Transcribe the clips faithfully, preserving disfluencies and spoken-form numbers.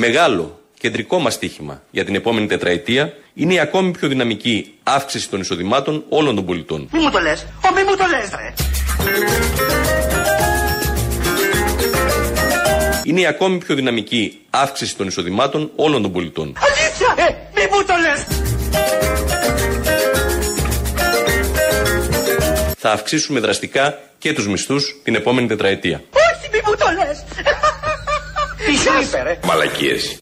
Μεγάλο κεντρικό μας στοίχημα για την επόμενη τετραετία είναι η ακόμη πιο δυναμική αύξηση των εισοδημάτων όλων των πολιτών. Μη μου το λες, ο, μη μου το λες, ρε. Είναι η ακόμη πιο δυναμική αύξηση των εισοδημάτων όλων των πολιτών. Αλήθεια, ε, μη μου το λες. Θα αυξήσουμε δραστικά και τους μισθούς την επόμενη τετραετία. Όχι, μη μου το λες. Μαλακίες.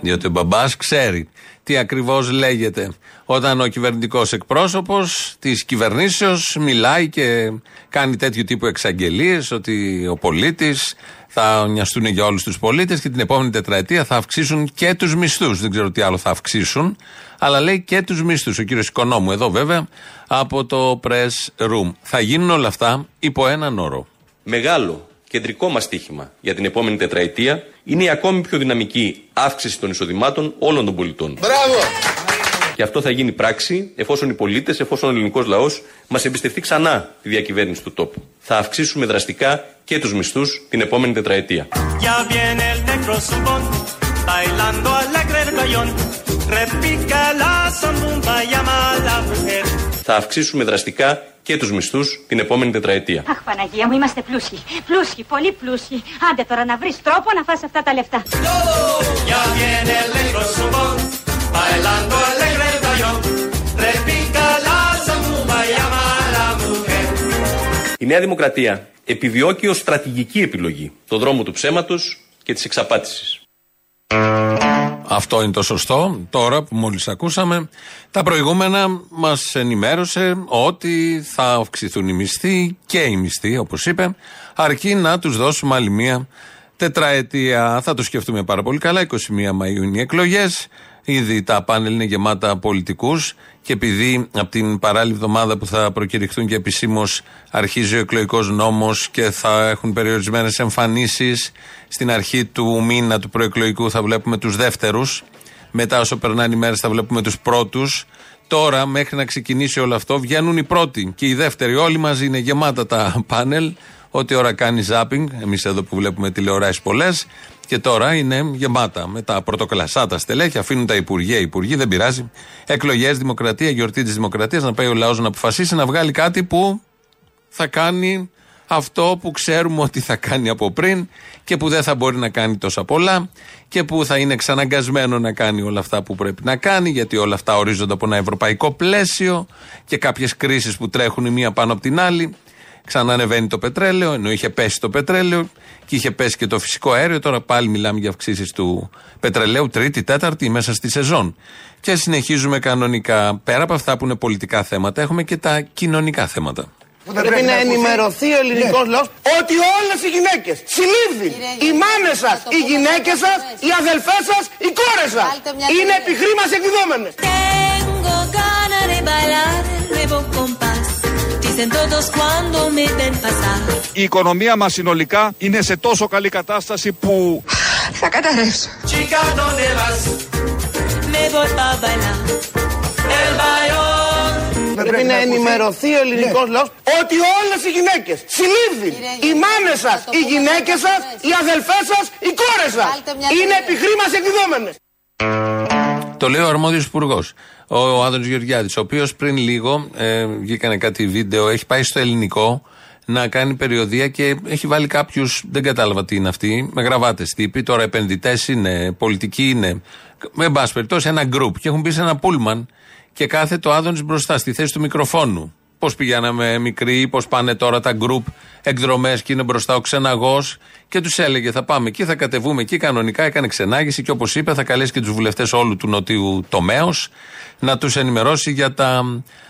Διότι ο μπαμπάς ξέρει τι ακριβώς λέγεται όταν ο κυβερνητικός εκπρόσωπος της κυβερνήσεως μιλάει και κάνει τέτοιου τύπου εξαγγελίες ότι ο πολίτης θα νοιαστούν για όλους τους πολίτες και την επόμενη τετραετία θα αυξήσουν και τους μισθούς. Δεν ξέρω τι άλλο θα αυξήσουν, αλλά λέει και τους μισθούς. Ο κύριος Οικονόμου εδώ βέβαια από το Press Room. Θα γίνουν όλα αυτά υπό έναν όρο. Μεγάλο κεντρικό μας στοίχημα για την επόμενη τετραετία είναι η ακόμη πιο δυναμική αύξηση των εισοδημάτων όλων των πολιτών. Μπράβο! Και αυτό θα γίνει πράξη εφόσον οι πολίτες, εφόσον ο ελληνικός λαός μας εμπιστευτεί ξανά τη διακυβέρνηση του τόπου. Θα αυξήσουμε δραστικά και τους μισθούς την επόμενη τετραετία. Θα αυξήσουμε δραστικά και τους μισθούς την επόμενη τετραετία. Αχ, Παναγία μου, είμαστε πλούσιοι. Πλούσιοι, πολύ πλούσιοι. Άντε τώρα να βρεις τρόπο να φας αυτά τα λεφτά. Η Νέα Δημοκρατία επιδιώκει ως στρατηγική επιλογή το δρόμο του ψέματος και της εξαπάτησης. Αυτό είναι το σωστό. Τώρα που μόλις ακούσαμε, τα προηγούμενα μας ενημέρωσε ότι θα αυξηθούν οι μισθοί και οι μισθοί, όπως είπε, αρκεί να τους δώσουμε άλλη μία τετραετία. Θα το σκεφτούμε πάρα πολύ καλά. εικοστή πρώτη Μαΐου είναι οι εκλογές. Ήδη τα πάνελ είναι γεμάτα πολιτικούς και επειδή από την παράλληλη εβδομάδα που θα προκηρυχθούν και επισήμως αρχίζει ο εκλογικός νόμος και θα έχουν περιορισμένες εμφανίσεις, στην αρχή του μήνα του προεκλογικού θα βλέπουμε τους δεύτερους, μετά όσο περνάνε οι μέρες θα βλέπουμε τους πρώτους. Τώρα μέχρι να ξεκινήσει όλο αυτό βγαίνουν οι πρώτοι και οι δεύτεροι, όλοι μαζί είναι γεμάτα τα πάνελ. Ό,τι ώρα κάνει ζάπινγκ, εμείς εδώ που βλέπουμε τηλεοράσεις πολλές, και τώρα είναι γεμάτα με τα πρωτοκλασσά τα στελέχη, αφήνουν τα υπουργεία, υπουργοί, δεν πειράζει. Εκλογές, δημοκρατία, γιορτή της δημοκρατίας, να πάει ο λαός να αποφασίσει, να βγάλει κάτι που θα κάνει αυτό που ξέρουμε ότι θα κάνει από πριν και που δεν θα μπορεί να κάνει τόσα πολλά και που θα είναι εξαναγκασμένο να κάνει όλα αυτά που πρέπει να κάνει, γιατί όλα αυτά ορίζονται από ένα ευρωπαϊκό πλαίσιο και κάποιες κρίσεις που τρέχουν η μία πάνω από την άλλη. Ξανά ανεβαίνει το πετρέλαιο, ενώ είχε πέσει το πετρέλαιο και είχε πέσει και το φυσικό αέριο. Τώρα πάλι μιλάμε για αυξήσεις του πετρελαίου, τρίτη, τέταρτη, μέσα στη σεζόν. Και συνεχίζουμε κανονικά. Πέρα από αυτά που είναι πολιτικά θέματα, έχουμε και τα κοινωνικά θέματα. Πρέπει, πρέπει να, να ενημερωθεί ο ελληνικός ναι. λαός ότι όλες οι γυναίκες, συλλήφθη, οι μάνες σας, οι γυναίκες σας, οι αδελφές σας, οι κόρες σας, είναι επί χρήμας εκδιδόμενες. Η οικονομία μας συνολικά είναι σε τόσο καλή κατάσταση που θα καταρρεύσω. Πρέπει να ενημερωθεί ο ελληνικός λαός ότι όλες οι γυναίκες, συλλήφθη, οι μάνες σας, οι γυναίκες σας, οι αδελφές σας, οι κόρες σας, είναι επί χρήμας εκδιδόμενες. Το λέει ο αρμόδιος υπουργός, ο Άδωνης Γεωργιάδης, ο οποίος πριν λίγο ε, βγήκανε κάτι βίντεο, έχει πάει στο ελληνικό να κάνει περιοδεία και έχει βάλει κάποιους, δεν κατάλαβα τι είναι αυτοί, με γραβάτες τύποι, τώρα επενδυτές είναι, πολιτικοί είναι, με μπας περιπτώσει ένα γκρουπ και έχουν μπει σε ένα πούλμαν και κάθεται ο Άδωνης μπροστά στη θέση του μικροφόνου. Πώς πηγαίναμε μικροί, πώς πάνε τώρα τα γκρουπ εκδρομές και είναι μπροστά ο ξεναγός και τους έλεγε θα πάμε εκεί, θα κατεβούμε εκεί, κανονικά έκανε ξενάγηση και όπως είπε θα καλέσει και τους βουλευτές όλου του νοτιού τομέως να τους ενημερώσει για τα...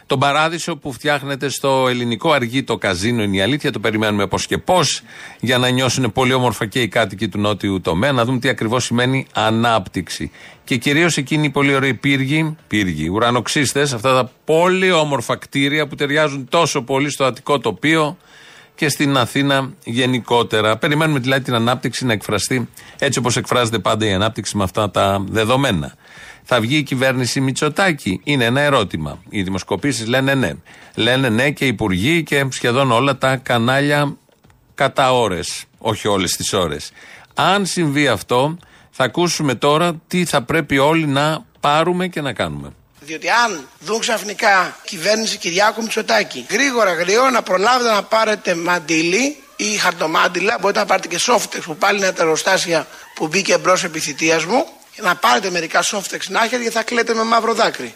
τον παράδεισο που φτιάχνεται στο ελληνικό, αργή το καζίνο είναι η αλήθεια, το περιμένουμε πώς και πώς για να νιώσουν πολύ όμορφα και οι κάτοικοι του νότιου τομέα, να δούμε τι ακριβώς σημαίνει ανάπτυξη. Και κυρίως εκείνοι οι πολύ ωραίοι πύργοι, πύργοι, ουρανοξύστες, αυτά τα πολύ όμορφα κτίρια που ταιριάζουν τόσο πολύ στο Αττικό τοπίο και στην Αθήνα γενικότερα. Περιμένουμε δηλαδή την ανάπτυξη να εκφραστεί έτσι όπως εκφράζεται πάντα η ανάπτυξη με αυτά τα δεδομένα. Θα βγει η κυβέρνηση Μητσοτάκη, είναι ένα ερώτημα. Οι δημοσκοπήσεις λένε ναι. Λένε ναι και οι υπουργοί και σχεδόν όλα τα κανάλια κατά ώρες, όχι όλες τις ώρες. Αν συμβεί αυτό, Θα ακούσουμε τώρα τι θα πρέπει όλοι να πάρουμε και να κάνουμε. Διότι αν δουν ξαφνικά κυβέρνηση Κυριάκου Μητσοτάκη, γρήγορα γρήγορα να προλάβετε να πάρετε μαντήλι ή χαρτομάντιλα, μπορείτε να πάρετε και σόφτεξ που πάλι είναι τα εργοστάσια που μπήκε μπρος επί θητείας μου, να πάρετε μερικά σόφτεξ να έχετε και θα κλαίτε με μαύρο δάκρυ.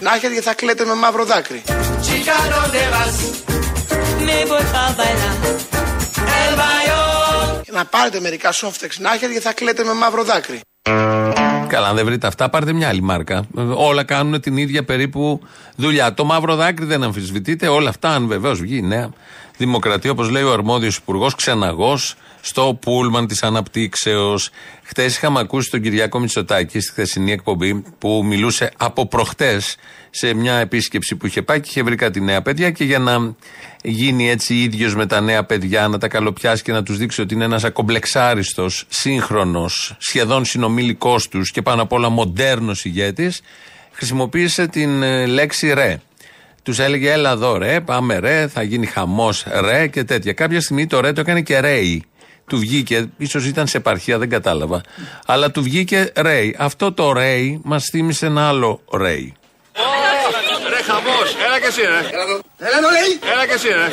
Να έχετε και θα κλαίτε με μαύρο δάκρυ. Να πάρετε μερικά σόφτεξ να έχετε και θα κλαίτε με μαύρο δάκρυ. Καλά, αν δεν βρείτε αυτά, πάρτε μια άλλη μάρκα. Όλα κάνουν την ίδια περίπου δουλειά. Το μαύρο δάκρυ δεν αμφισβητείται. Όλα αυτά, αν βεβαίως βγει η Νέα Δημοκρατία, όπως λέει ο αρμόδιος υπουργός, ξεναγός στο πούλμαν της αναπτύξεως. Χτες είχαμε ακούσει τον Κυριάκο Μητσοτάκη στη χθεσινή εκπομπή που μιλούσε από προχτές σε μια επίσκεψη που είχε πάει και είχε βρει κάτι νέα παιδιά. Και για να γίνει έτσι ίδιος με τα νέα παιδιά, να τα καλοπιάσει και να τους δείξει ότι είναι ένας ακομπλεξάριστος, σύγχρονος, σχεδόν συνομιλικός τους και πάνω απ' όλα μοντέρνος ηγέτης, χρησιμοποίησε την λέξη ρε. Τους έλεγε έλα εδώ ρε, πάμε ρε, θα γίνει χαμός ρε και τέτοια. Κάποια στιγμή το ρε το έκανε και ρέι. Του βγήκε, ίσως ήταν σε επαρχία, δεν κατάλαβα. Αλλά του βγήκε ρέι. Αυτό το ρέι μας θύμισε ένα άλλο ρέι. Ρε χαμός, έλα και εσύ ρε. Έλα το ρέι. Έλα και εσύ ρε.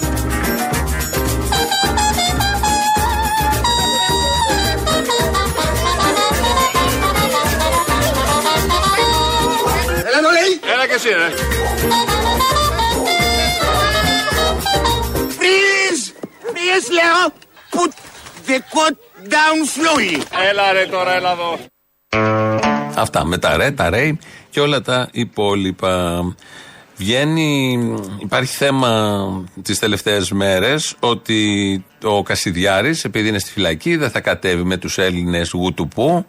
Έλα το ρέι. Έλα και εσύ ρε. Yes, λέω, put the coat down slowly. Έλα ρε τώρα, έλα εδώ. Αυτά με τα ρε, τα ρε και όλα τα υπόλοιπα. Βγαίνει, υπάρχει θέμα τις τελευταίες μέρες ότι ο Κασιδιάρης, επειδή είναι στη φυλακή, δεν θα κατέβει με τους Έλληνες γουτουπού,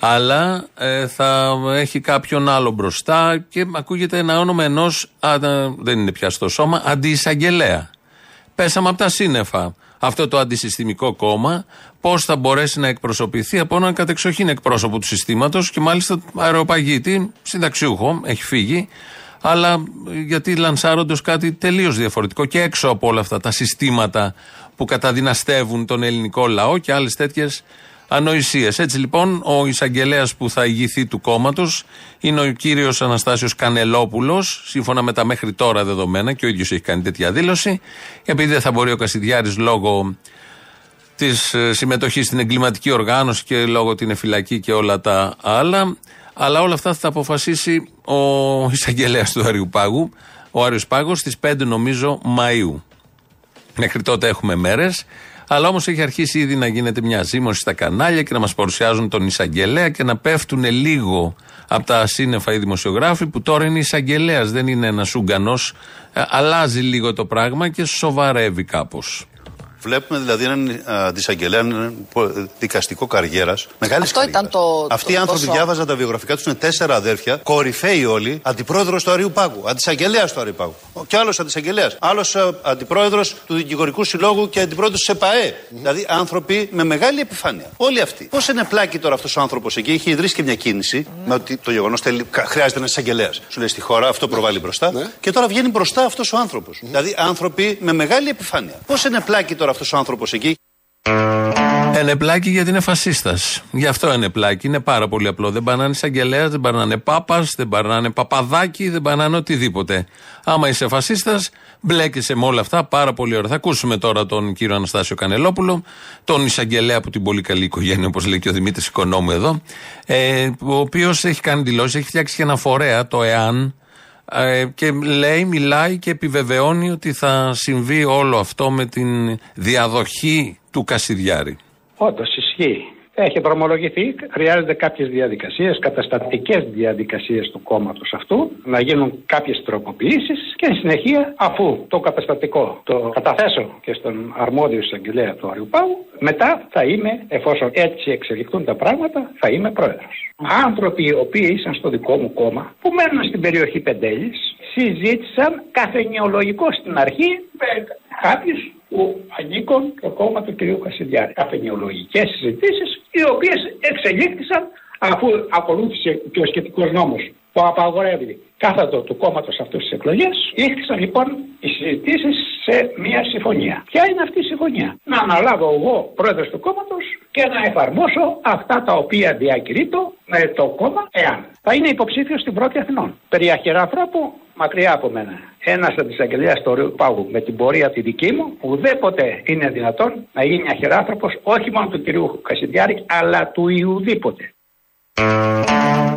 αλλά ε, θα έχει κάποιον άλλο μπροστά και ακούγεται ένα όνομα ενός, α, δεν είναι πια στο σώμα, αντιεισαγγελέα. Πέσαμε από τα σύννεφα. Αυτό το αντισυστημικό κόμμα πώς θα μπορέσει να εκπροσωπηθεί από έναν κατεξοχήν εκπρόσωπο του συστήματος και μάλιστα αεροπαγίτη, συνταξιούχο, έχει φύγει, αλλά γιατί λανσάροντας κάτι τελείως διαφορετικό και έξω από όλα αυτά τα συστήματα που καταδυναστεύουν τον ελληνικό λαό και άλλες τέτοιες ανοησίες. Έτσι λοιπόν ο εισαγγελέας που θα ηγηθεί του κόμματος είναι ο κύριος Αναστάσιος Κανελλόπουλος, σύμφωνα με τα μέχρι τώρα δεδομένα, και ο ίδιος έχει κάνει τέτοια δήλωση. Επειδή δεν θα μπορεί ο Κασιδιάρης λόγω της συμμετοχής στην εγκληματική οργάνωση και λόγω την εφυλακή και όλα τα άλλα, αλλά όλα αυτά θα τα αποφασίσει ο εισαγγελέας του Άριου Πάγου, ο Άριος Πάγος, στις πέντε νομίζω Μαΐου. Μέχρι τότε έχουμε μέρες. Αλλά όμως έχει αρχίσει ήδη να γίνεται μια ζήμωση στα κανάλια και να μας παρουσιάζουν τον εισαγγελέα και να πέφτουν λίγο από τα σύννεφα οι δημοσιογράφοι που τώρα είναι εισαγγελέας, δεν είναι ένας Ούγγανος. Αλλάζει λίγο το πράγμα και σοβαρεύει κάπως. Βλέπουμε δηλαδή έναν αντισαγγελέα, έναν δικαστικό καριέρας, μεγάλης καριέρας. Το... Αυτοί οι άνθρωποι, τόσο... διάβαζαν τα βιογραφικά τους, είναι τέσσερα αδέρφια, κορυφαίοι όλοι, αντιπρόεδρος του Αριού Πάγου, αντισαγγελέας του Αριού Πάγου. Και άλλος αντισαγγελέας, άλλος αντιπρόεδρος του Δικηγορικού Συλλόγου και αντιπρόεδρος της ΕΠΑΕ. Mm-hmm. Δηλαδή άνθρωποι με μεγάλη επιφάνεια. Όλοι αυτοί. Πώς είναι πλάκι τώρα αυτός ο άνθρωπος εκεί, έχει ιδρύσει και μια κίνηση, mm-hmm. με ότι το γεγονός θέλει, χρειάζεται ένας εισαγγελέας. Σου λέει στη χώρα, αυτό προβάλλει μπροστά. Mm-hmm. Και τώρα βγαίνει μπροστά αυτός ο άνθρωπος. Mm-hmm. Δηλαδή άνθρωποι με μεγάλη επιφάνεια. Πώς είναι πλάκι τώρα αυτός ο άνθρωπος εκεί. Είναι πλάκι γιατί είναι φασίστας. Γι' αυτό είναι πλάκι. Είναι πάρα πολύ απλό. Δεν παρνάνε εισαγγελέας, δεν παρνάνε πάπας, δεν παρνάνε Παπαδάκι, δεν παρνάνε οτιδήποτε. Άμα είσαι φασίστας, μπλέκεσαι με όλα αυτά πάρα πολύ ωραία. Θα ακούσουμε τώρα τον κύριο Αναστάσιο Κανελλόπουλο, τον εισαγγελέα από την πολύ καλή οικογένεια, όπως λέει και ο Δημήτρης Οικονόμου εδώ, ε, ο οποίος έχει κάνει δηλώσεις, έχει φτιάξει και ένα φορέα, το ΕΑΝ, και λέει, μιλάει και επιβεβαιώνει ότι θα συμβεί όλο αυτό με την διαδοχή του Κασιδιάρη. Όντως ισχύει. Έχει δρομολογηθεί. Χρειάζονται κάποιες διαδικασίες, καταστατικές διαδικασίες του κόμματος αυτού, να γίνουν κάποιες τροποποιήσεις και στη συνεχεία, αφού το καταστατικό το καταθέσω και στον αρμόδιο εισαγγελέα του Αριού Πάγου, μετά θα είμαι, εφόσον έτσι εξελιχθούν τα πράγματα, θα είμαι πρόεδρος. Άνθρωποι οι οποίοι ήσαν στο δικό μου κόμμα, που μένουν στην περιοχή Πεντέλης, συζήτησαν καθενεολογικό στην αρχή με κάποιους που ανήκουν το κόμμα του κ. Κασιδιάρη. Καθενεολογικές συζητήσεις, οι οποίες εξελίχθησαν αφού ακολούθησε και ο σχετικός νόμος που απαγορεύει κάθετο του κόμματος αυτού στις εκλογές. Ήχθησαν λοιπόν οι συζητήσεις σε μια συμφωνία. Ποια είναι αυτή η συμφωνία? Να αναλάβω εγώ πρόεδρος του κόμματος και να εφαρμόσω αυτά τα οποία διακηρύττω με το κόμμα, εάν θα είναι υποψήφιος στην πρώτη Αθηνών. Περί αχερά ανθρώπου, μακριά από μένα. Ένας αντισαγγελέας του Αριού Πάγου με την πορεία τη δική μου, ουδέποτε είναι δυνατόν να γίνει αχεράνθρωπος όχι μόνο του κυρίου Κασιδιάρη, αλλά του Ιουδήποτε.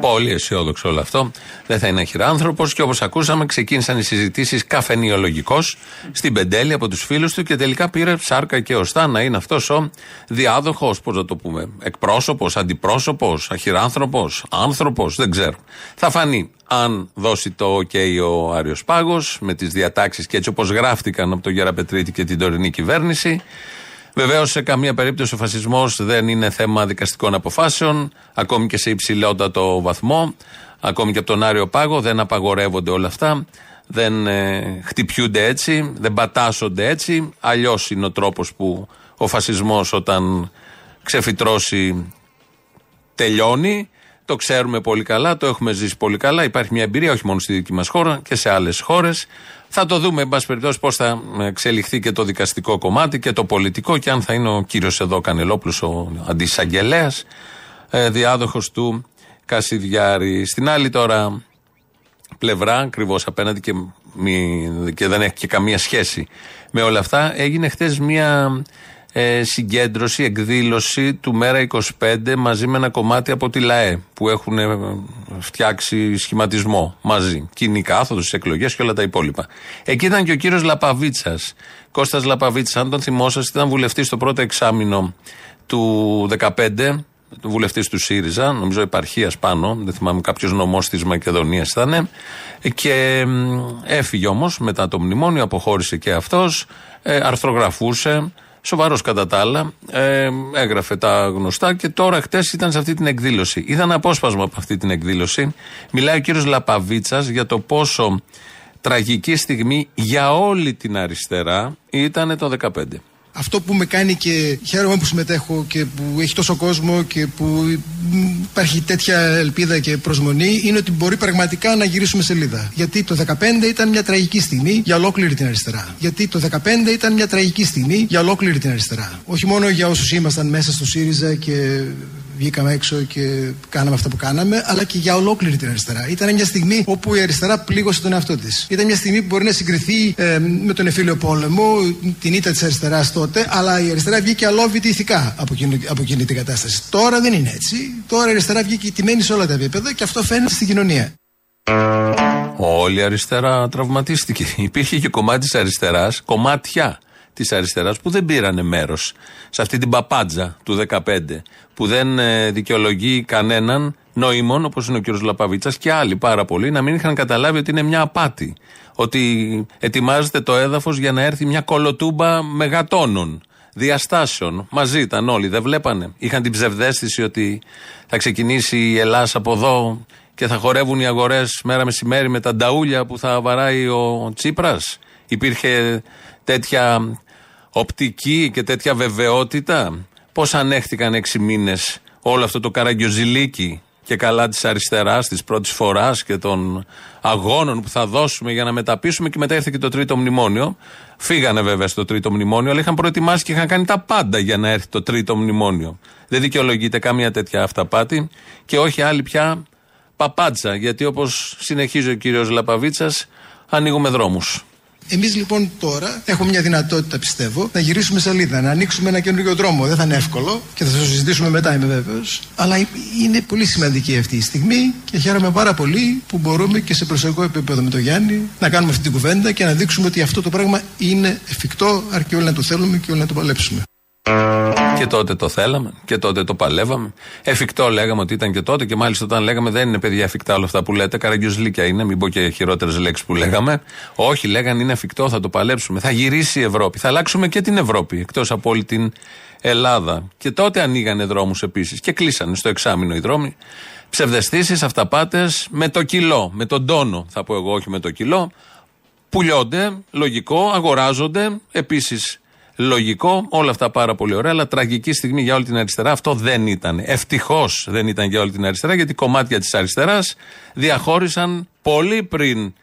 Πολύ αισιόδοξο όλο αυτό. Δεν θα είναι αχυράνθρωπος και όπως ακούσαμε, ξεκίνησαν οι συζητήσεις καφενιολογικώς στην Πεντέλη από τους φίλους του και τελικά πήρε σάρκα και οστά να είναι αυτός ο διάδοχος, πώς να το πούμε, εκπρόσωπος, αντιπρόσωπος, αχυράνθρωπος, άνθρωπος, δεν ξέρω. Θα φανεί αν δώσει το OK ο Άριος Πάγος με τις διατάξεις και έτσι όπως γράφτηκαν από τον Γεραπετρίτη και την τωρινή κυβέρνηση. Βεβαίως, σε καμία περίπτωση ο φασισμός δεν είναι θέμα δικαστικών αποφάσεων, ακόμη και σε υψηλότατο βαθμό, ακόμη και από τον Άριο Πάγο, δεν απαγορεύονται όλα αυτά, δεν ε, χτυπιούνται έτσι, δεν πατάσσονται έτσι, αλλιώς είναι ο τρόπος που ο φασισμός όταν ξεφυτρώσει τελειώνει. Το ξέρουμε πολύ καλά, το έχουμε ζήσει πολύ καλά. Υπάρχει μια εμπειρία όχι μόνο στη δική μας χώρα και σε άλλες χώρες. Θα το δούμε, εν πάση περιπτώσει, πώς θα εξελιχθεί και το δικαστικό κομμάτι και το πολιτικό και αν θα είναι ο κύριος εδώ Κανελλόπουλος, ο αντισαγγελέας, διάδοχος του Κασιδιάρη. Στην άλλη τώρα πλευρά, ακριβώς απέναντι και, μη, και δεν έχει και καμία σχέση με όλα αυτά, έγινε χτες μια συγκέντρωση, εκδήλωση του Μέρα είκοσι πέντε μαζί με ένα κομμάτι από τη ΛΑΕ που έχουν φτιάξει σχηματισμό μαζί, κοινή κάθοδος, εκλογές και όλα τα υπόλοιπα. Εκεί ήταν και ο κύριος Λαπαβίτσας, Κώστας Λαπαβίτσας, αν τον θυμόσαστε, ήταν βουλευτής στο πρώτο εξάμηνο του δεκαπέντε, βουλευτής του ΣΥΡΙΖΑ, νομίζω επαρχίας πάνω, δεν θυμάμαι, κάποιος νομός της Μακεδονίας ήταν, και έφυγε όμως μετά το μνημόνιο, αποχώρησε και αυτός, αρθρογραφούσε. Σοβαρός κατά τα άλλα, ε, έγραφε τα γνωστά και τώρα χτες ήταν σε αυτή την εκδήλωση. Είδα ένα απόσπασμα από αυτή την εκδήλωση. Μιλάει ο κύριος Λαπαβίτσας για το πόσο τραγική στιγμή για όλη την αριστερά ήταν το δεκαπέντε. Αυτό που με κάνει και χαίρομαι που συμμετέχω και που έχει τόσο κόσμο και που υπάρχει τέτοια ελπίδα και προσμονή είναι ότι μπορεί πραγματικά να γυρίσουμε σελίδα. Γιατί το δεκαπέντε ήταν μια τραγική στιγμή για ολόκληρη την αριστερά. Γιατί το δεκαπέντε ήταν μια τραγική στιγμή για ολόκληρη την αριστερά. Όχι μόνο για όσους ήμασταν μέσα στο ΣΥΡΙΖΑ και βγήκαμε έξω και κάναμε αυτά που κάναμε, αλλά και για ολόκληρη την αριστερά. Ήταν μια στιγμή όπου η αριστερά πλήγωσε τον εαυτό της. Ήταν μια στιγμή που μπορεί να συγκριθεί ε, με τον εμφύλιο πόλεμο, την ήττα της αριστεράς τότε, αλλά η αριστερά βγήκε αλόβητη ηθικά από, από εκείνη την κατάσταση. Τώρα δεν είναι έτσι. Τώρα η αριστερά βγήκε τιμένη σε όλα τα επίπεδα και αυτό φαίνεται στην κοινωνία. Όλη η αριστερά τραυματίστηκε. Υπήρχε και κομμάτι της αριστεράς, κομμάτια της αριστεράς που δεν πήρανε μέρος σε αυτή την παπάντζα του δεκαπέντε, που δεν δικαιολογεί κανέναν νοήμων, όπως είναι ο κύριος Λαπαβίτσας και άλλοι πάρα πολλοί, να μην είχαν καταλάβει ότι είναι μια απάτη, ότι ετοιμάζεται το έδαφος για να έρθει μια κολοτούμπα μεγατόνων διαστάσεων. Μαζί ήταν όλοι, δεν βλέπανε, είχαν την ψευδαίσθηση ότι θα ξεκινήσει η Ελλάς από εδώ και θα χορεύουν οι αγορές μέρα μεσημέρι με τα νταούλια που θα βαράει ο Τσίπρας. Υπήρχε τέτοια οπτική και τέτοια βεβαιότητα. Πώς ανέχτηκαν έξι μήνες όλο αυτό το καραγκιοζηλίκι και καλά της αριστεράς, της πρώτης φοράς και των αγώνων που θα δώσουμε για να μεταπίσουμε, και μετά ήρθε και το τρίτο μνημόνιο. Φύγανε βέβαια στο τρίτο μνημόνιο, αλλά είχαν προετοιμάσει και είχαν κάνει τα πάντα για να έρθει το τρίτο μνημόνιο. Δεν δικαιολογείται καμία τέτοια αυταπάτη και όχι άλλη πια παπάτσα, γιατί όπως συνεχίζει ο κύριος Λαπαβίτσας, ανοίγουμε δρόμους. Εμείς λοιπόν τώρα έχουμε μια δυνατότητα, πιστεύω, να γυρίσουμε σελίδα, να ανοίξουμε ένα καινούργιο δρόμο. Δεν θα είναι εύκολο και θα το συζητήσουμε μετά, είμαι βέβαιος. Αλλά είναι πολύ σημαντική αυτή η στιγμή και χαίρομαι πάρα πολύ που μπορούμε και σε προσωπικό επίπεδο με τον Γιάννη να κάνουμε αυτή την κουβέντα και να δείξουμε ότι αυτό το πράγμα είναι εφικτό, αρκεί όλοι να το θέλουμε και όλοι να το παλέψουμε. Και τότε το θέλαμε και τότε το παλεύαμε. Εφικτό λέγαμε ότι ήταν και τότε, και μάλιστα όταν λέγαμε δεν είναι παιδιά εφικτά όλα αυτά που λέτε, καραγκιουζλίκια είναι, μην πω και χειρότερες λέξεις που λέγαμε. Όχι, λέγανε είναι εφικτό, θα το παλέψουμε, θα γυρίσει η Ευρώπη, θα αλλάξουμε και την Ευρώπη εκτός από όλη την Ελλάδα. Και τότε ανοίγανε δρόμους επίσης και κλείσανε στο εξάμηνο οι δρόμοι. Ψευδαισθήσεις, αυταπάτες με το κιλό, με τον τόνο θα πω εγώ, όχι με το κιλό. Πουλιώνται, λογικό, αγοράζονται επίσης. Λογικό, όλα αυτά πάρα πολύ ωραία, αλλά τραγική στιγμή για όλη την αριστερά αυτό δεν ήταν. Ευτυχώς δεν ήταν για όλη την αριστερά, γιατί κομμάτια της αριστεράς διαχώρισαν πολύ πριν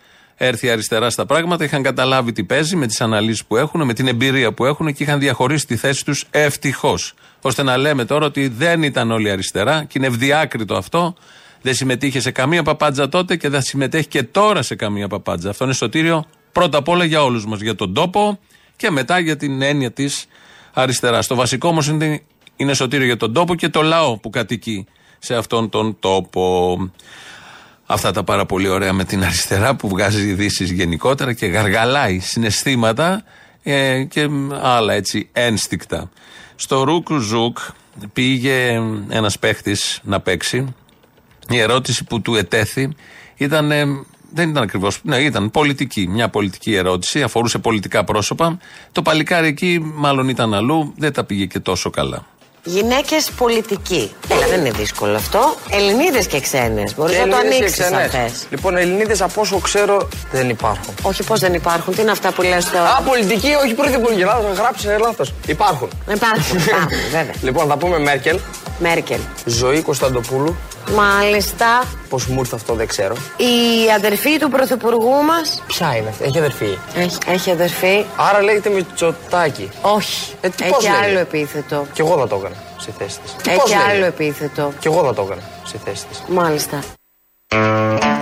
έρθει αριστερά στα πράγματα, είχαν καταλάβει τι παίζει με τις αναλύσεις που έχουν, με την εμπειρία που έχουν και είχαν διαχωρίσει τη θέση τους ευτυχώς. Ώστε να λέμε τώρα ότι δεν ήταν όλοι αριστερά και είναι ευδιάκριτο αυτό. Δεν συμμετείχε σε καμία παπάντζα τότε και δεν συμμετέχει και τώρα σε καμία παπάντζα. Αυτό είναι σωτήριο πρώτα απ' όλα για όλους μας, για τον τόπο και μετά για την έννοια της αριστεράς. Το βασικό όμως είναι, είναι σωτήριο για τον τόπο και το λαό που κατοικεί σε αυτόν τον τόπο. Αυτά τα πάρα πολύ ωραία με την αριστερά που βγάζει ειδήσεις γενικότερα και γαργαλάει συναισθήματα ε, και άλλα έτσι ένστικτα. Στο Ρουκ Ζουκ πήγε ένας παίχτης να παίξει. Η ερώτηση που του ετέθη ήταν, ε, δεν ήταν ακριβώς, ναι, ήταν πολιτική, μια πολιτική ερώτηση, αφορούσε πολιτικά πρόσωπα. Το παλικάρι εκεί μάλλον ήταν αλλού, δεν τα πήγε και τόσο καλά. Γυναίκες πολιτικοί. Έλα, δεν είναι δύσκολο αυτό. Ελληνίδες και ξένες. Μπορείς να το ανοίξεις αν θες. Λοιπόν, Ελληνίδες από όσο ξέρω δεν υπάρχουν. Όχι, πώς δεν υπάρχουν, τι είναι αυτά που λες τώρα. Α, πολιτικοί, όχι πρωθυπουργοί. Λάθος, γράψε λάθος. Υπάρχουν. Υπάρχουν, υπάρχουν, βέβαια. Λοιπόν, θα πούμε Μέρκελ. Μέρκελ. Ζωή Κωνσταντοπούλου. Μάλιστα. Πώς μου ήρθε αυτό, δεν ξέρω. Η αδερφή του πρωθυπουργού μας. Ποια είναι αυτή, έχει αδερφή. Έχει, έχει αδερφή. Άρα λέγεται Μητσοτάκη. Όχι. Ε, τι, έχει άλλο λέγε? Επίθετο. Κι εγώ θα το έκανα στη θέση τη. Έχει άλλο λέγε? Επίθετο. Κι εγώ θα το έκανα στη θέση τη. Μάλιστα.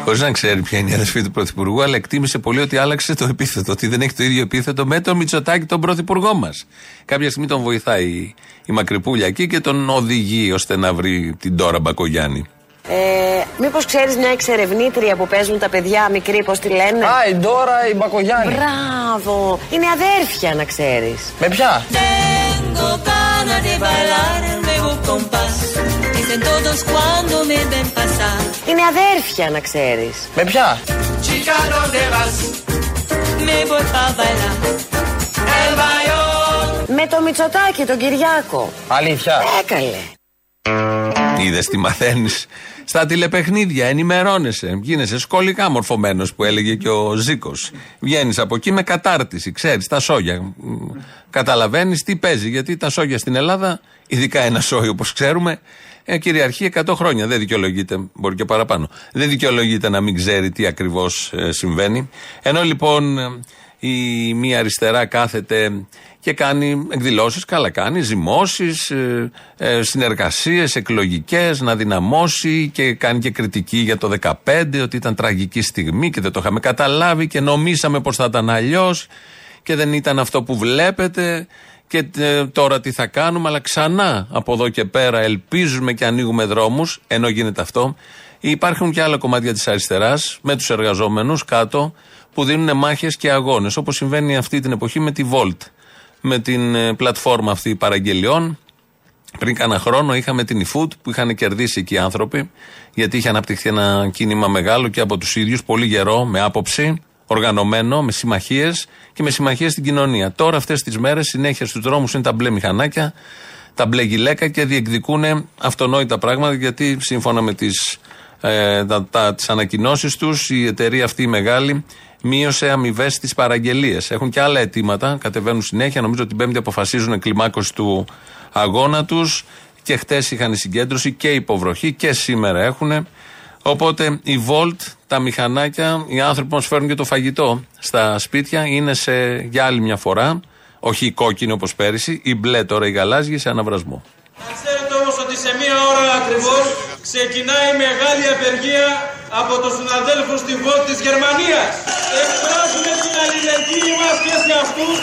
Χωρίς να ξέρει ποια είναι η αδερφή του πρωθυπουργού, αλλά εκτίμησε πολύ ότι άλλαξε το επίθετο. Ότι δεν έχει το ίδιο επίθετο με τον Μητσοτάκη, τον πρωθυπουργό μας. Κάποια στιγμή τον βοηθάει η, η Μακρυπούλιακη και τον οδηγεί ώστε να βρει την Ντόρα Μπακογιάννη. Ε, μήπως ξέρεις μια εξερευνήτρια που παίζουν τα παιδιά μικρή, πώς τη λένε? Α, η Ντόρα, η Μπακογιάννη. Μπράβο. Είναι αδέρφια, να ξέρεις. Με ποια? Είναι αδέρφια, να ξέρεις. Με ποια? Με το Μητσοτάκη, τον Κυριάκο. Αλήθεια. Έκαλε. Είδες τι μαθαίνεις. Στα τηλεπαιχνίδια ενημερώνεσαι, γίνεσαι σκολικά μορφωμένος που έλεγε και ο Ζήκος. Βγαίνεις από εκεί με κατάρτιση, ξέρεις τα σόγια. Καταλαβαίνεις τι παίζει, γιατί τα σόγια στην Ελλάδα, ειδικά ένα σόγιο όπως ξέρουμε, κυριαρχεί εκατό χρόνια. Δεν δικαιολογείται, μπορεί και παραπάνω. Δεν δικαιολογείται να μην ξέρει τι ακριβώς συμβαίνει. Ενώ λοιπόν η μία αριστερά κάθεται και κάνει εκδηλώσεις, καλά κάνει, ζυμώσεις, ε, ε, συνεργασίες, εκλογικές, να δυναμώσει και κάνει και κριτική για το δεκαπέντε, ότι ήταν τραγική στιγμή και δεν το είχαμε καταλάβει και νομίσαμε πως θα ήταν αλλιώς και δεν ήταν αυτό που βλέπετε και ε, τώρα τι θα κάνουμε, αλλά ξανά από εδώ και πέρα ελπίζουμε και ανοίγουμε δρόμους, ενώ γίνεται αυτό. Υπάρχουν και άλλα κομμάτια της αριστεράς με τους εργαζόμενους κάτω που δίνουν μάχες και αγώνες, όπως συμβαίνει αυτή την εποχή με τη Wolt, με την πλατφόρμα αυτή παραγγελιών. Πριν κάνα χρόνο είχαμε την eFood που είχαν κερδίσει εκεί οι άνθρωποι, γιατί είχε αναπτυχθεί ένα κίνημα μεγάλο και από τους ίδιους, πολύ γερό, με άποψη, οργανωμένο, με συμμαχίες και με συμμαχίες στην κοινωνία. Τώρα αυτές τις μέρες συνέχεια στους δρόμους είναι τα μπλε μηχανάκια, τα μπλε γυλαίκα και διεκδικούν αυτονόητα πράγματα, γιατί σύμφωνα με τις, ε, τα, τα, τις ανακοινώσεις τους η εταιρεία αυτή η μεγάλη μείωσε αμοιβές στις παραγγελίες. Έχουν και άλλα αιτήματα, κατεβαίνουν συνέχεια. Νομίζω ότι την Πέμπτη αποφασίζουν κλιμάκωση του αγώνα τους. Και χτες είχαν συγκέντρωση και υποβροχή και σήμερα έχουν. Οπότε η Wolt, τα μηχανάκια, οι άνθρωποι μας φέρνουν και το φαγητό στα σπίτια. Είναι σε, για άλλη μια φορά, όχι η κόκκινη όπως πέρυσι, η μπλε τώρα η γαλάζια σε αναβρασμό. Να ξέρετε όμως ότι σε μία ώρα ακριβώς ξεκινάει μεγάλη απεργία από τους συναδέλφους στη Wolt της Γερμανίας. Εκφράζουμε την αλληλεγγύη μας και σε αυτούς.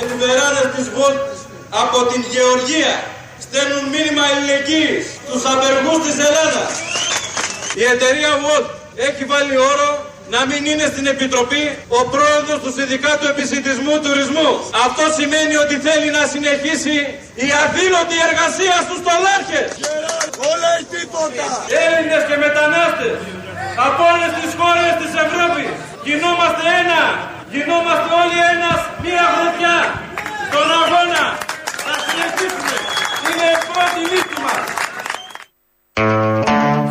Ελιβεράδες της Wolt από την Γεωργία στέλνουν μήνυμα αλληλεγγύης στους απεργούς της Ελλάδας. Η εταιρεία Wolt έχει βάλει όρο να μην είναι στην Επιτροπή ο πρόεδρος του Συνδικάτου Επισιτισμού Τουρισμού. Αυτό σημαίνει ότι θέλει να συνεχίσει η αδήλωτη εργασία στους τολάρχες. Όλα ή τίποτα. Έλληνες και μετανάστες από όλες τις χώρες της Ευρώπης. Γινόμαστε ένα. Γινόμαστε όλοι ένας, μία γροθιά. Στον αγώνα θα συνεχίσουμε. Είναι η πρώτη λύση μας.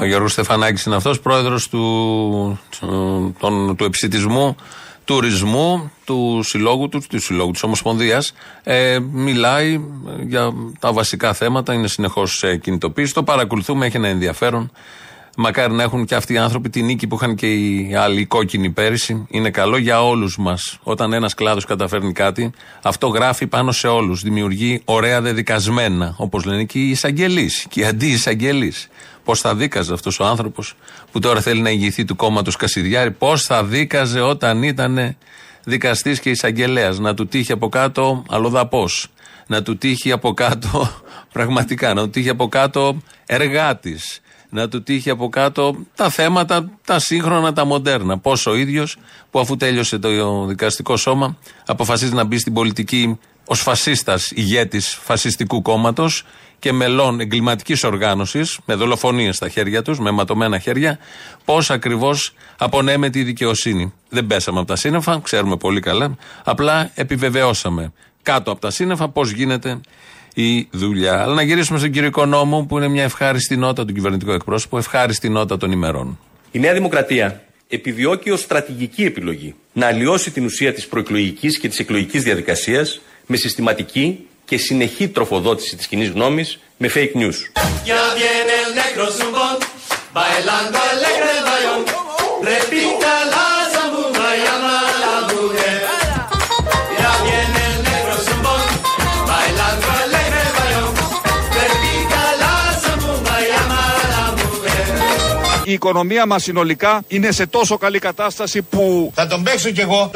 Ο Γιώργος Στεφανάκης είναι αυτός, πρόεδρος του, του, τον, του επισιτισμού, τουρισμού, του συλλόγου του, του συλλόγου της Ομοσπονδίας. Ε, μιλάει για τα βασικά θέματα, είναι συνεχώς σε κινητοποίηση. Το παρακολουθούμε, έχει ένα ενδιαφέρον. Μακάρι να έχουν και αυτοί οι άνθρωποι την νίκη που είχαν και οι άλλοι κόκκινοι πέρυσι. Είναι καλό για όλους μας. Όταν ένας κλάδος καταφέρνει κάτι, αυτό γράφει πάνω σε όλους. Δημιουργεί ωραία δεδικασμένα. Όπως λένε και οι εισαγγελείς και οι αντιεισαγγελείς. Πώς θα δίκαζε αυτός ο άνθρωπος που τώρα θέλει να ηγηθεί του κόμματος Κασιδιάρη, πώς θα δίκαζε όταν ήταν δικαστής και εισαγγελέας. Να του τύχει από κάτω αλλοδαπός. Να του τύχει από κάτω πραγματικά. Να του τύχει από κάτω εργάτης. Να του τύχει από κάτω τα θέματα, τα σύγχρονα, τα μοντέρνα. Πώς ο ίδιος που αφού τέλειωσε το δικαστικό σώμα αποφασίζει να μπει στην πολιτική ως φασίστας, ηγέτης φασιστικού κόμματος και μελών εγκληματικής οργάνωσης, με δολοφονίες στα χέρια τους, με αιματωμένα χέρια, πώς ακριβώς απονέμεται η δικαιοσύνη. Δεν πέσαμε από τα σύννεφα, ξέρουμε πολύ καλά, απλά επιβεβαιώσαμε κάτω από τα σύννεφα πώς γίνεται η δουλειά. Αλλά να γυρίσουμε στον κύριο Οικονόμου, που είναι μια ευχάριστη νότα του κυβερνητικού εκπρόσωπου, ευχάριστη νότα των ημερών. Η Νέα Δημοκρατία επιδιώκει ως στρατηγική επιλογή να αλλοιώσει την ουσία της προεκλογικής και της εκλογικής διαδικασίας με συστηματική και συνεχή τροφοδότηση της κοινής γνώμης με fake news. Η οικονομία μας συνολικά είναι σε τόσο καλή κατάσταση που... Θα τον παίξω κι εγώ.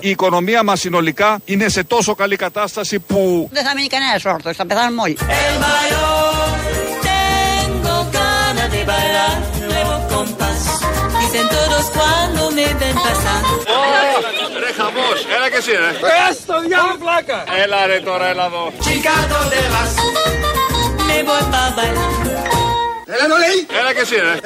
Η οικονομία μας συνολικά είναι σε τόσο καλή κατάσταση που... Δεν θα μείνει κανένας όρθος, θα πεθάνουμε όλοι. Ρε χαμός, έλα και εσύ ρε. Πες το διάλο πλάκα. Έλα ρε τώρα, έλα εδώ. Έλα και εσύ ρε.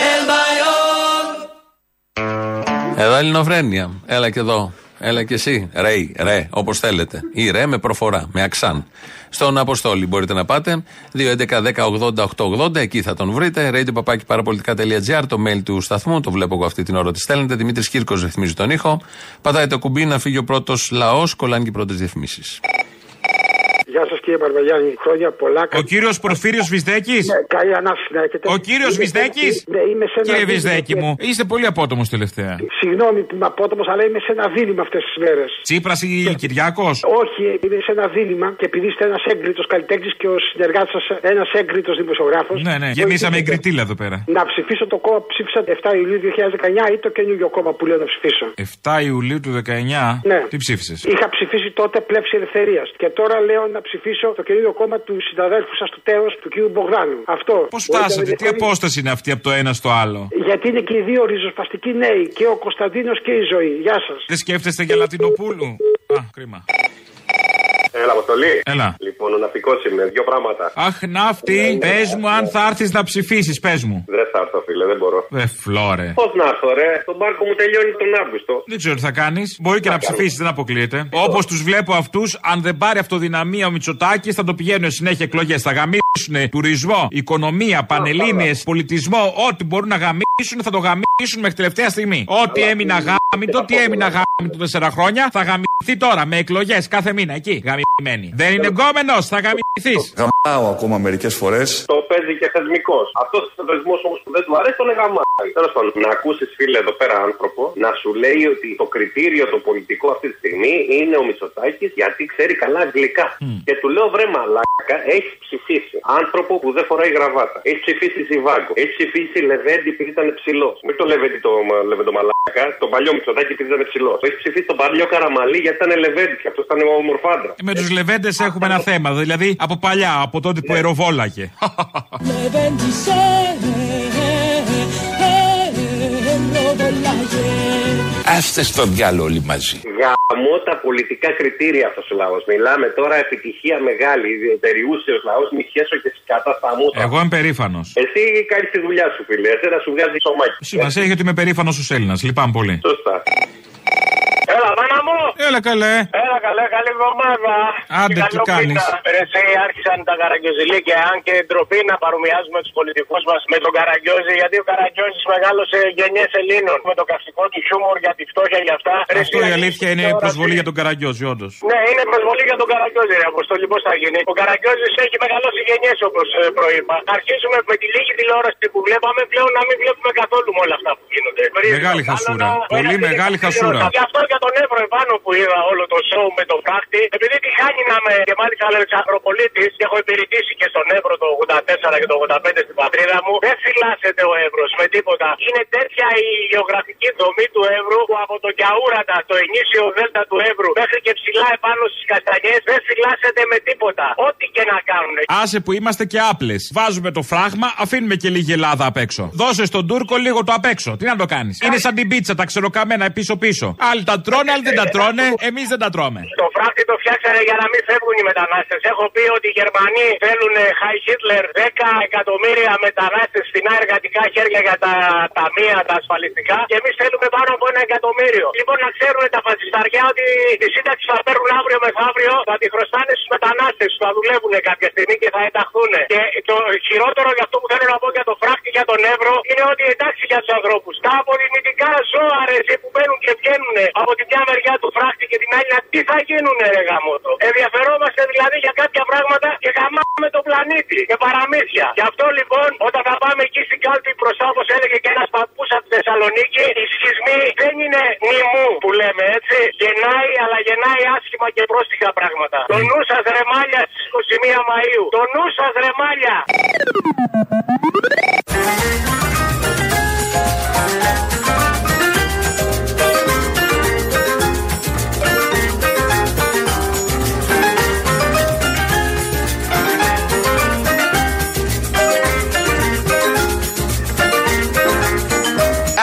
Εδώ ελληνοφρένεια, έλα και εδώ. Έλα και εσύ, ρε, ρε, όπως θέλετε. Ή ρε με προφορά, με αξάν. Στον Αποστόλη μπορείτε να πάτε. δύο έντεκα δέκα ογδόντα οκτακόσια ογδόντα, εκεί θα τον βρείτε. radio παπάκι παραπολιτικά τελεία τζι άρ, το mail του σταθμού. Το βλέπω εγώ αυτή την ώρα ότι στέλνετε. Δημήτρης Κύρκος ρυθμίζει τον ήχο. Πατάει το κουμπί να φύγει ο πρώτος λαός. Κολλάνε και οι πρώτες διαφημίσεις. Γεια σας κύριε Μπαρμπαγιάννη, χρόνια πολλά. Ο κύριος Προφύριος Βυζδέκης. Ναι, καλή ανάφηση να έχετε. Ο κύριος Βυζδέκης. Ναι, είμαι σε ένα. Κύριε Βυζδέκη μου, είστε πολύ απότομος τελευταία. Συγγνώμη που είμαι απότομος, αλλά είμαι σε ένα δίλημμα αυτές τις μέρες. Τσίπρας ή και... Κυριάκος. Όχι, είμαι σε ένα δίλημμα και επειδή είστε ένας έγκριτος καλλιτέχνης και ο συνεργάτης σας ένας έγκριτος δημοσιογράφος. Ναι, ναι, γεμίσαμε εγκριτήλα εδώ πέρα. Να ψηφίσω το κόμμα που ψήφισα εφτά Ιουλίου δύο χιλιάδες δεκαεννιά ή το καινούργιο κόμμα που λέω να ψηφίσω. εφτά Ιουλίου του δεκαεννιά. Ναι. Τι ψήφισες? Είχα ψηφίσει τότε Πλεύση Ελευθερίας και τώρα λέω να ψηφίσω το καινούριο κόμμα του συναδέλφου σας του τέος, του κ. Μπογδάνου. Αυτό. Πώς φτάσατε, τι απόσταση είναι αυτή από το ένα στο άλλο? Γιατί είναι και οι δύο ριζοσπαστικοί νέοι, και ο Κωνσταντίνος και η Ζωή. Γεια σας. Δεν σκέφτεστε για Λατινοπούλου? Α, κρίμα. Έλα, Αποστολή. Έλα. Λοιπόν, ο ναυτικός είμαι, δύο πράγματα. Αχ, ναύτη, πες μου αν θα έρθεις να ψηφίσεις, πες μου. Δεν θα έρθω, φίλε, δεν μπορώ. Δε φλόρε. Πώς να έρθω, ρε, τον πάρκο μου τελειώνει τον Αύγουστο. Δεν ξέρω τι θα κάνεις. Μπορεί και να ψηφίσεις, δεν αποκλείεται. Όπως τους βλέπω αυτούς, αν δεν πάρει αυτοδυναμία ο Μητσοτάκης, θα το πηγαίνουν συνέχεια εκλογές. Θα γαμίσουνε τουρισμό, οικονομία, πανελλήνιες, πολιτισμό, ό,τι μπορούν να γαμίσουν, θα το γαμίσουν μέχρι τελευταία στιγμή. Ό,τι έμεινα γάμιτο, τι έμεινα γάμιτο τέσσερα χρόνια, θα γαμιθεί τώρα με εκλογές κάθε μήνα εκεί. Δεν είναι γκόμενος, θα γαμηθείς. Γαμάω ακόμα μερικές φορές. Το παίζει και θεσμικός. Αυτός ο θεσμός όμως που δεν του αρέσει τον εγαμάει. Τέλος πάντων, να ακούσεις φίλε εδώ πέρα άνθρωπο να σου λέει ότι το κριτήριο το πολιτικό αυτή τη στιγμή είναι ο Μητσοτάκης γιατί ξέρει καλά αγγλικά. Mm. Και του λέω βρε μαλάκα, έχει ψηφίσει άνθρωπο που δεν φοράει γραβάτα. Έχει ψηφίσει Ζιβάγκο. Έχει ψηφίσει Λεβέντη επειδή ήταν ψηλός. Μην το Λεβέντη το, το μαλάκα, τον παλιό Μητσοτάκη επειδή ήταν ψηλός. Έχει ψηφίσει τον παλιό Καραμαλή γιατί ήταν Λεβέντη και αυτό ήταν ομορφάντρα. Με τους Λεβέντες έχουμε ένα θέμα, δηλαδή από παλιά, από τότε που αεροβόλαγε. Άστε στο διάλογο όλοι μαζί. Γαμώ τα πολιτικά κριτήρια αυτός ο λαός. Μιλάμε τώρα επιτυχία μεγάλη, περιούσιος λαός, μη χέσω και σκάτα στα μούτρα. Εγώ είμαι περήφανος. Εσύ κάνεις τη δουλειά σου φίλε, εσένα σου βγάζει σωμάκι. Σημασία έχει ότι είμαι περήφανος ως Έλληνας, λυπάμαι πολύ. Σωστά. Έλα, μάνα μου! Έλα, καλέ! Έλα, καλέ, καλή εβδομάδα! Άντε, τι κάνεις! Εσύ, άρχισαν τα καραγκιόζηλίκια, αν και ντροπή να παρομοιάζουμε τους πολιτικούς μας με τον Καραγκιόζη, γιατί ο Καραγκιόζης μεγάλωσε γενιές Ελλήνων με το καυστικό του χιούμορ για τη φτώχεια για αυτά. Αυτό η αλήθεια είναι προσβολή για τον Καραγκιόζη, όντως. Ναι, είναι προσβολή για τον Καραγκιόζη, ρε Αποστόλη, πώς θα γίνει. Ο Καραγκιόζης έχει μεγαλώσει γενιές, όπως προείπα. Αρχίζουμε με τη λίγη τηλεόραση που βλέπαμε πλέον να μην βλέπουμε καθόλου όλα αυτά που γίνονται. Μεγάλη χασούρα. Πολύ μεγάλη χασούρα. Γι' αυτό για τον Έβρο επάνω που είδα όλο το σοου με τον Κάχτη, επειδή τη χάνει να είμαι και μάλιστα Αλεξανδροπολίτης και έχω υπηρετήσει και στον Έβρο το ογδόντα τέσσερα και το ογδόντα πέντε στην πατρίδα μου, δεν φυλάσσεται ο Εύρος με τίποτα. Είναι τέτοια η γεωγραφική δομή του Εύρου που από το Γιαούρατα, το ενίσιο δέλτα του Εύρου μέχρι και ψηλά επάνω στις Καστανιές δεν φυλάσσεται με τίποτα. Ό,τι και να κάνουν. Άσε που είμαστε και άπλες. Βάζουμε το φράγμα, αφήνουμε και λίγη Ελλάδα απ' έξω. Δώσε στον Τούρκο λίγο το απ' έξω. Τι να το κάνεις. Είναι σαν την πίτσα, τα ξεροκαμμένα πίσω-πίσω. Άλλοι τα τρώνε, άλλοι δεν τα τρώνε. Εμείς δεν τα τρώμε. Το φράχτη το φτιάξανε για να μην φεύγουν οι μετανάστες. Έχω πει ότι οι Γερμανοί θέλουν Χάι Χίτλερ δέκα εκατομμύρια μετανάστες φθηνά εργατικά χέρια για τα ταμεία, τα ασφαλιστικά. Και εμείς θέλουμε πάνω από ένα εκατομμύριο. Λοιπόν, να ξέρουν τα φασισταριά ότι τη σύνταξη θα παίρνουν αύριο μεθαύριο, θα τη χρωστάνε στους μετανάστες που θα δουλεύουν κάποια στιγμή και θα ενταχθούν. Και το χειρότερο για αυτό που θέλω να πω για το φράχτη για τον Εύρο είναι ότι εντάξει για τους ανθρώπους. Τα απορριμητικά ζώα ρε, που μπαίνουν και βγαίνουν από τη μια μεριά του φράχτη και την άλλη, τι θα γίνουνε ρε γαμότο. Ενδιαφερόμαστε δηλαδή για κάποια πράγματα και γαμάμε τον πλανήτη με παραμύθια. Γι' αυτό λοιπόν όταν θα πάμε εκεί στην κάλπη προς όπως έλεγε και ένας παππούς από τη Θεσσαλονίκη, οι σχισμοί δεν είναι νημού που λέμε έτσι. Γεννάει, αλλά γεννάει άσχημα και πρόστιχα πράγματα. Το νου σας ρε μάλια στις εικοστή πρώτη Μαΐου. Το νου σας ρε μάλια.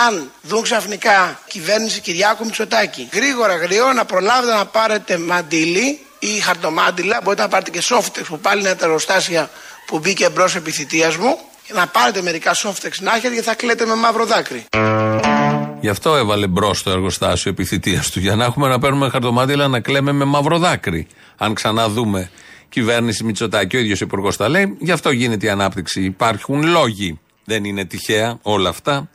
Αν δουν ξαφνικά κυβέρνηση Κυριάκου Μητσοτάκη, γρήγορα γρήγορα να προλάβετε να πάρετε μαντήλι ή χαρτομάντιλα, μπορείτε να πάρετε και σόφτεξ που πάλι είναι τα εργοστάσια που μπήκε μπρος επί θητείας μου, και να πάρετε μερικά σόφτεξ να έχετε και θα κλαίτε με μαύρο δάκρυ. Γι' αυτό έβαλε μπρος το εργοστάσιο επί θητείας του, για να έχουμε να παίρνουμε χαρτομάντιλα να κλαίμε με μαύρο δάκρυ. Αν ξαναδούμε κυβέρνηση Μητσοτάκη, ο ίδιος υπουργός τα λέει, γι' αυτό γίνεται η ανάπτυξη. Υπάρχουν λόγοι. Δεν είναι τυχαία όλα αυτά.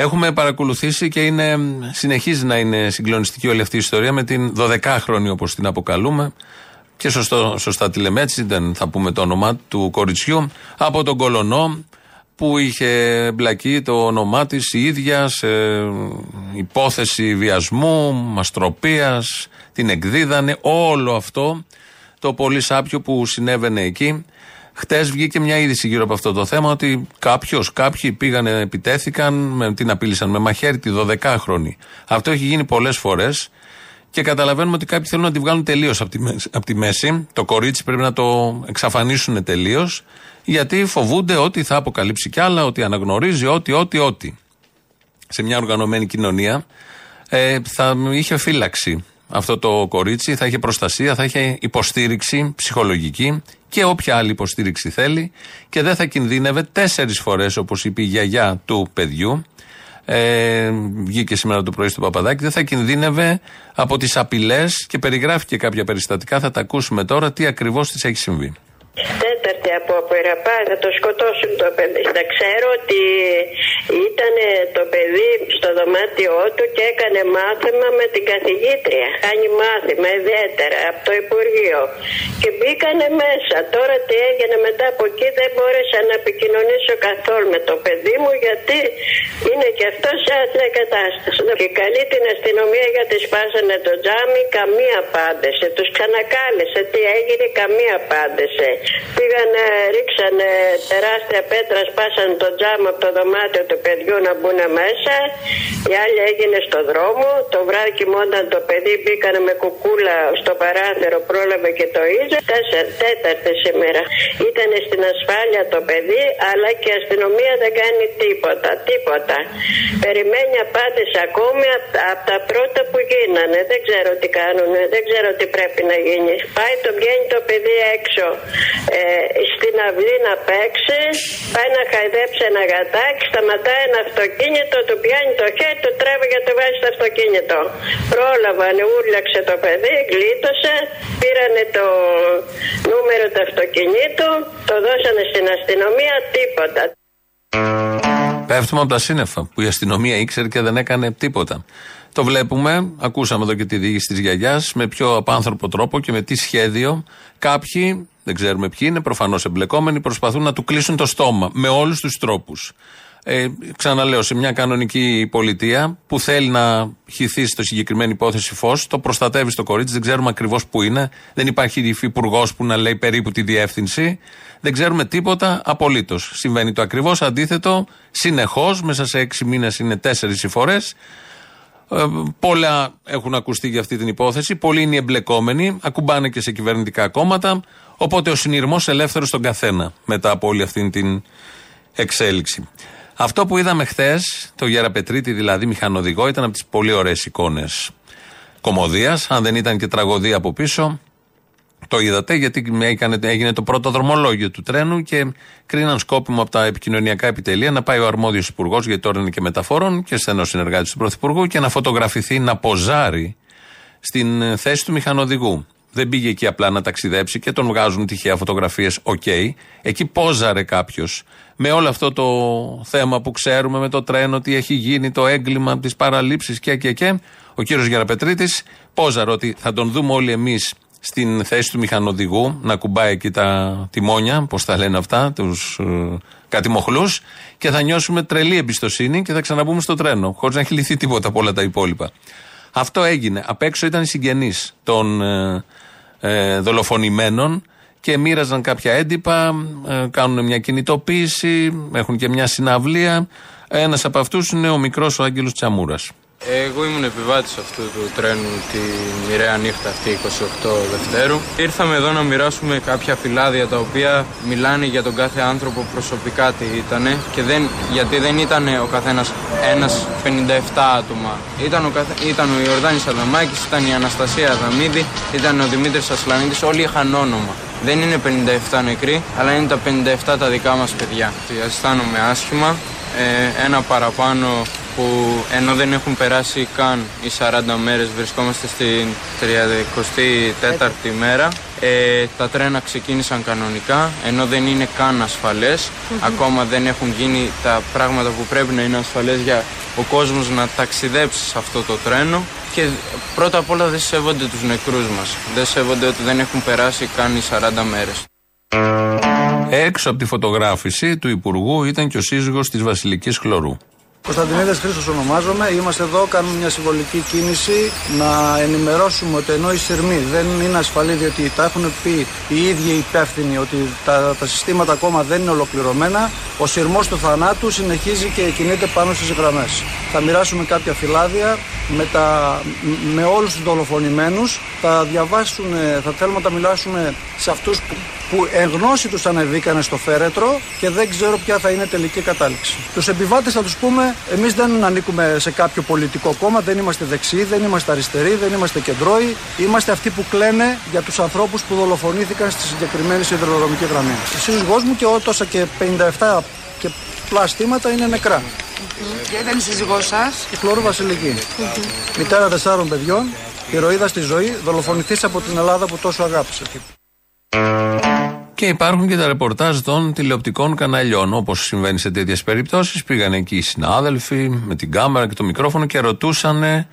Έχουμε παρακολουθήσει και είναι, συνεχίζει να είναι συγκλονιστική όλη αυτή η ιστορία με την δωδεκάχρονη όπως την αποκαλούμε και σωστό, σωστά τη λέμε έτσι, δεν θα πούμε το όνομα του κοριτσιού, από τον Κολωνό που είχε μπλακεί το όνομά της η ίδια σε υπόθεση βιασμού, μαστροπίας, την εκδίδανε, όλο αυτό το πολύ σάπιο που συνέβαινε εκεί. Χτες βγήκε μια είδηση γύρω από αυτό το θέμα ότι κάποιος, κάποιοι πήγανε, επιτέθηκαν, με, την απείλησαν με μαχαίρι τη δωδεκάχρονη. Αυτό έχει γίνει πολλές φορές και καταλαβαίνουμε ότι κάποιοι θέλουν να τη βγάλουν τελείως από τη, από τη μέση. Το κορίτσι πρέπει να το εξαφανίσουν τελείως, γιατί φοβούνται ότι θα αποκαλύψει κι άλλα, ότι αναγνωρίζει, ότι, ότι, ότι. Σε μια οργανωμένη κοινωνία ε, θα είχε φύλαξη. Αυτό το κορίτσι θα είχε προστασία, θα είχε υποστήριξη ψυχολογική και όποια άλλη υποστήριξη θέλει και δεν θα κινδύνευε τέσσερις φορές, όπως είπε η γιαγιά του παιδιού, ε, βγήκε σήμερα το πρωί στο Παπαδάκι, δεν θα κινδύνευε από τις απειλές και περιγράφει και κάποια περιστατικά, θα τα ακούσουμε τώρα τι ακριβώς της έχει συμβεί. Τέταρτη απόπειρα πάει, θα το σκοτώσουν το παιδί. Θα ξέρω ότι ήταν το παιδί στο δωμάτιό του και έκανε μάθημα με την καθηγήτρια. Κάνει μάθημα ιδιαίτερα από το Υπουργείο. Και μπήκανε μέσα. Τώρα τι έγινε μετά από εκεί δεν μπόρεσα να επικοινωνήσω καθόλου με το παιδί μου, γιατί είναι και αυτό σε άθλια κατάσταση. Και καλή την αστυνομία γιατί σπάσανε το τζάμι, καμία απάντηση. Τους ξανακάλεσε, τι έγινε, καμία απάντηση. Πήγανε, ρίξανε τεράστια πέτρα, σπάσανε το τζάμο από το δωμάτιο του παιδιού να μπουν μέσα. Η άλλη έγινε στο δρόμο. Το βράδυ κοιμόταν το παιδί, μπήκανε με κουκούλα στο παράθυρο, πρόλαβε και το ίζε. Τέταρτη σήμερα. Ήταν στην ασφάλεια το παιδί, αλλά και η αστυνομία δεν κάνει τίποτα. Τίποτα. Περιμένει απάντηση ακόμη από τα, απ τα πρώτα που γίνανε. Δεν ξέρω τι κάνουν, δεν ξέρω τι πρέπει να γίνει. Πάει, το βγαίνει το παιδί έξω. Ε, στην αυλή να παίξει, πάει να χαϊδέψει ένα γατάκι, σταματάει μπροστά ένα αυτοκίνητο, του πιάνει το χέρι, του τρέβει και του βάζει στο αυτοκίνητο. Πρόλαβανε, ούρλιαξε το παιδί, γλίτωσε, πήρανε το νούμερο του αυτοκινήτου, το δώσανε στην αστυνομία, τίποτα. Πέφτουμε από τα σύννεφα που η αστυνομία ήξερε και δεν έκανε τίποτα. Το βλέπουμε, ακούσαμε εδώ και τη διοίκηση της γιαγιάς, με πιο απάνθρωπο τρόπο και με τι σχέδιο. Κάποιοι, δεν ξέρουμε ποιοι είναι, προφανώς εμπλεκόμενοι, προσπαθούν να του κλείσουν το στόμα με όλους τους τρόπους. Ε, ξαναλέω, σε μια κανονική πολιτεία που θέλει να χυθεί στο συγκεκριμένη υπόθεση φως, το προστατεύει στο κορίτσι, δεν ξέρουμε ακριβώς που είναι, δεν υπάρχει υφυπουργός που να λέει περίπου τη διεύθυνση, δεν ξέρουμε τίποτα απολύτως. Συμβαίνει το ακριβώς αντίθετο, συνεχώς, μέσα σε έξι μήνες είναι τέσσερις οι φορές. Ε, πολλά έχουν ακουστεί για αυτή την υπόθεση. Πολλοί είναι οι εμπλεκόμενοι, ακουμπάνε και σε κυβερνητικά κόμματα. Οπότε ο συνειρμός ελεύθερος στον καθένα μετά από όλη αυτή την εξέλιξη. Αυτό που είδαμε χθες, το Γεραπετρίτη δηλαδή μηχανοδηγό, ήταν από τις πολύ ωραίες εικόνες κωμωδίας. Αν δεν ήταν και τραγωδία από πίσω, το είδατε, γιατί έγινε το πρώτο δρομολόγιο του τρένου και κρίναν σκόπιμο από τα επικοινωνιακά επιτελεία να πάει ο αρμόδιος υπουργός, γιατί τώρα είναι και μεταφορών και στενός συνεργάτης του Πρωθυπουργού, και να φωτογραφηθεί, να ποζάρει στην θέση του μηχανοδηγού. Δεν πήγε εκεί απλά να ταξιδέψει και τον βγάζουν τυχαία φωτογραφίες, οκ. Okay. Εκεί πόζαρε κάποιος με όλο αυτό το θέμα που ξέρουμε με το τρένο, τι έχει γίνει, το έγκλημα, τις παραλήψεις και, και, και. Ο κύριος Γεραπετρίτης πόζαρε ότι θα τον δούμε όλοι εμείς στην θέση του μηχανοδηγού να κουμπάει εκεί τα τιμόνια, πώς τα λένε αυτά, τους ε, κατημοχλούς, και θα νιώσουμε τρελή εμπιστοσύνη και θα ξαναμπούμε στο τρένο, χωρίς να έχει λυθεί τίποτα από όλα τα υπόλοιπα. Αυτό έγινε. Απ' έξω ήταν οι συγγενείς των ε, ε, δολοφονημένων και μοίραζαν κάποια έντυπα, ε, κάνουν μια κινητοποίηση, έχουν και μια συναυλία. Ένας από αυτούς είναι ο μικρός ο Άγγελος Τσαμούρας. Εγώ ήμουν επιβάτης αυτού του τρένου τη μοιραία νύχτα αυτή εικοστή όγδοη Δευτέρου. Ήρθαμε εδώ να μοιράσουμε κάποια φυλάδια τα οποία μιλάνε για τον κάθε άνθρωπο προσωπικά τι ήτανε και δεν, γιατί δεν ήτανε ο καθένας ένας πενήντα επτά άτομα. Ήταν ο, καθε, ήταν ο Ιορδάνης Αδαμάκης, ήταν η Αναστασία Αδαμίδη, ήταν ο Δημήτρης Ασλανίδης, όλοι είχαν όνομα. Δεν είναι πενήντα επτά νεκροί, αλλά είναι τα πενήντα επτά τα δικά μας παιδιά. Αισθάνομαι άσχημα, ε, ένα παραπάνω, που ενώ δεν έχουν περάσει καν οι σαράντα μέρες, βρισκόμαστε στην τριακοστή τέταρτη μέρα. Ε, τα τρένα ξεκίνησαν κανονικά, ενώ δεν είναι καν ασφαλές. Mm-hmm. Ακόμα δεν έχουν γίνει τα πράγματα που πρέπει να είναι ασφαλές για ο κόσμος να ταξιδέψει σε αυτό το τρένο. Και πρώτα απ' όλα δεν σέβονται τους νεκρούς μας. Δεν σέβονται ότι δεν έχουν περάσει καν οι σαράντα μέρες. Έξω από τη φωτογράφηση του Υπουργού ήταν και ο σύζυγος της Βασιλικής Χλωρού. Κωνσταντινίδης Χρήστος ονομάζομαι. Είμαστε εδώ, κάνουμε μια συμβολική κίνηση να ενημερώσουμε ότι ενώ οι σειρμοί δεν είναι ασφαλή, διότι τα έχουν πει οι ίδιοι υπεύθυνοι ότι τα, τα συστήματα ακόμα δεν είναι ολοκληρωμένα, ο σειρμός του θανάτου συνεχίζει και κινείται πάνω στις γραμμές. Θα μοιράσουμε κάποια φυλάδια με, τα, με όλους τους δολοφονημένους. Θα διαβάσουν, θα θέλουμε να τα μιλάσουμε σε αυτούς που, που εν γνώση τους ανεβήκανε στο φέρετρο και δεν ξέρω ποια θα είναι τελική κατάληξη. Τους επιβάτες θα τους πούμε, εμείς δεν ανήκουμε σε κάποιο πολιτικό κόμμα, δεν είμαστε δεξιοί, δεν είμαστε αριστεροί, δεν είμαστε κεντρώοι. Είμαστε αυτοί που κλαίνε για τους ανθρώπους που δολοφονήθηκαν στη συγκεκριμένη σιδηροδρομική γραμμή. Ο σύζυγός μου και τόσα και πενήντα επτά και πλαστήματα είναι νεκρά. Και ήταν η σύζυγός σας? Η Χλωρού Βασιλική. Μητέρα τεσσάρων παιδιών, ηρωίδα στη ζωή, δολοφονηθής από την Ελλάδα που τόσο αγάπησε. Και υπάρχουν και τα ρεπορτάζ των τηλεοπτικών καναλιών. Όπως συμβαίνει σε τέτοιες περιπτώσεις, πήγαν εκεί οι συνάδελφοι με την κάμερα και το μικρόφωνο και ρωτούσαν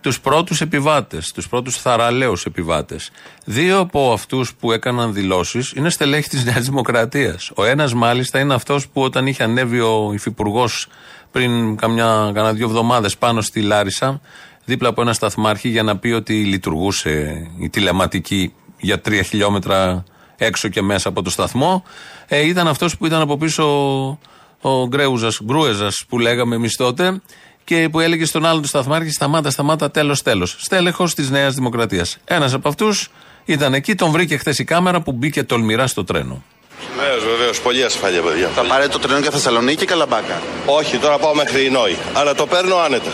τους πρώτους επιβάτες, τους πρώτους θαραλέους επιβάτες. Δύο από αυτούς που έκαναν δηλώσεις είναι στελέχοι της Νέας Δημοκρατίας. Ο ένας μάλιστα είναι αυτός που όταν είχε ανέβει ο υφυπουργός πριν καμιά, κανένα δύο εβδομάδες πάνω στη Λάρισα, δίπλα από ένα σταθμάρχη, για να πει ότι λειτουργούσε η τηλεματική για τρία χιλιόμετρα έξω και μέσα από το σταθμό. Ε, ήταν αυτός που ήταν από πίσω ο Γκρέουζας, Γκρούεζας που λέγαμε εμείς τότε, και που έλεγε στον άλλον του σταθμάρχη σταμάτα, σταμάτα, τέλος, τέλος. Στέλεχος της Νέας Δημοκρατίας. Ένας από αυτούς ήταν εκεί, τον βρήκε χθες η κάμερα που μπήκε τολμηρά στο τρένο. Βεβαίως, βεβαίως, πολύ ασφάλεια, παιδιά. Θα πάρετε το τρένο για Θεσσαλονίκη και Καλαμπάκα? Όχι, τώρα πάω μέχρι Ινόη, αλλά το παίρνω άνετα.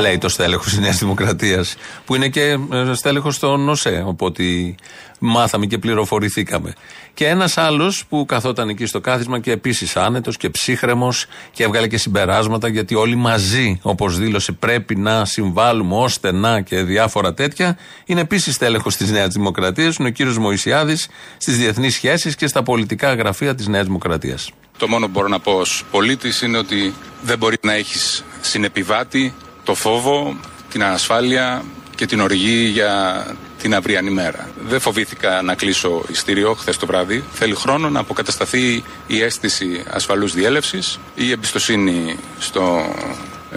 λέει το στέλεχος της Νέας Δημοκρατίας, που είναι και στέλεχος των ΟΣΕ, οπότε μάθαμε και πληροφορηθήκαμε. Και ένας άλλος που καθόταν εκεί στο κάθισμα και επίσης άνετος και ψύχρεμος και έβγαλε και συμπεράσματα, γιατί όλοι μαζί, όπως δήλωσε, πρέπει να συμβάλλουμε ώστε να, και διάφορα τέτοια, είναι επίσης στέλεχος της Νέας Δημοκρατίας, είναι ο κύριος Μωυσιάδης, στις διεθνείς σχέσεις και στα πολιτικά γραφεία της Νέας Δημοκρατίας. Το μόνο που μπορώ να πω ως πολίτης είναι ότι δεν μπορεί να έχεις συνεπιβάτη το φόβο, την ανασφάλεια και την οργή για την αυριανή μέρα. Δεν φοβήθηκα να κλείσω ειστήριο χθες το βράδυ. Θέλει χρόνο να αποκατασταθεί η αίσθηση ασφαλούς διέλευσης, η εμπιστοσύνη στο,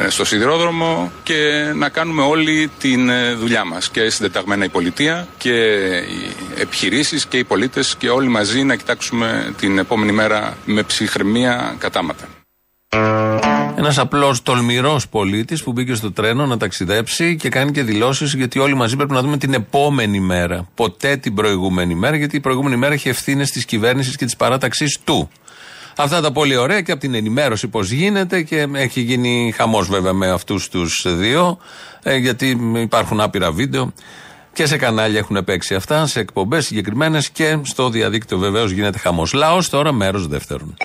στο σιδηρόδρομο και να κάνουμε όλη την δουλειά μας. Και συντεταγμένα η πολιτεία και οι επιχειρήσεις και οι πολίτες και όλοι μαζί να κοιτάξουμε την επόμενη μέρα με ψυχραιμία κατάματα. Ένας απλός τολμηρός πολίτης που μπήκε στο τρένο να ταξιδέψει και κάνει και δηλώσεις, γιατί όλοι μαζί πρέπει να δούμε την επόμενη μέρα. Ποτέ την προηγούμενη μέρα, γιατί η προηγούμενη μέρα έχει ευθύνες της κυβέρνησης και της παράταξής του. Αυτά τα πολύ ωραία και από την ενημέρωση πώς γίνεται, και έχει γίνει χαμός βέβαια με αυτούς τους δύο, γιατί υπάρχουν άπειρα βίντεο. Και σε κανάλια έχουν παίξει αυτά, σε εκπομπές συγκεκριμένες και στο διαδίκτυο βεβαίως γίνεται χαμός. Λαός τώρα, μέρος δεύτερον.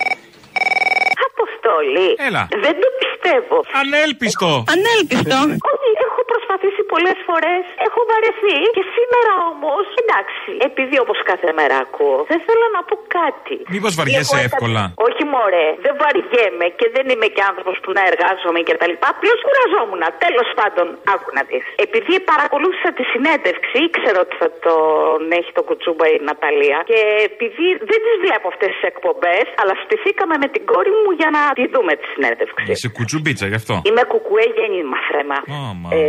Έλα. Δεν το πιστεύω. Ανέλπιστο. Ανέλπιστο. Όχι, έχω προσπαθήσει πολλές φορές, έχω βαρεθεί και σήμερα όμως, εντάξει, επειδή όπως κάθε μέρα ακούω, δεν θέλω να πω κάτι. Μήπως βαριέσαι εύκολα? Όχι μωρέ, δεν βαριέμαι και δεν είμαι και άνθρωπος που να εργάζομαι και τα λοιπά. Απλώς κουραζόμουν. Τέλος πάντων, άκου να δεις. Επειδή παρακολούθησα τη συνέντευξη, ήξερα ότι θα τον έχει τον Κουτσούμπα η Ναταλία, και επειδή δεν τις βλέπω αυτές τις εκπομπές, αλλά στηθήκαμε με την κόρη μου για να τη δούμε τη συνέντευξη. Είσαι κουτσουμπίτσα γι' αυτό. Είμαι κουκουέ γέννημα θρέμα. Oh, ε,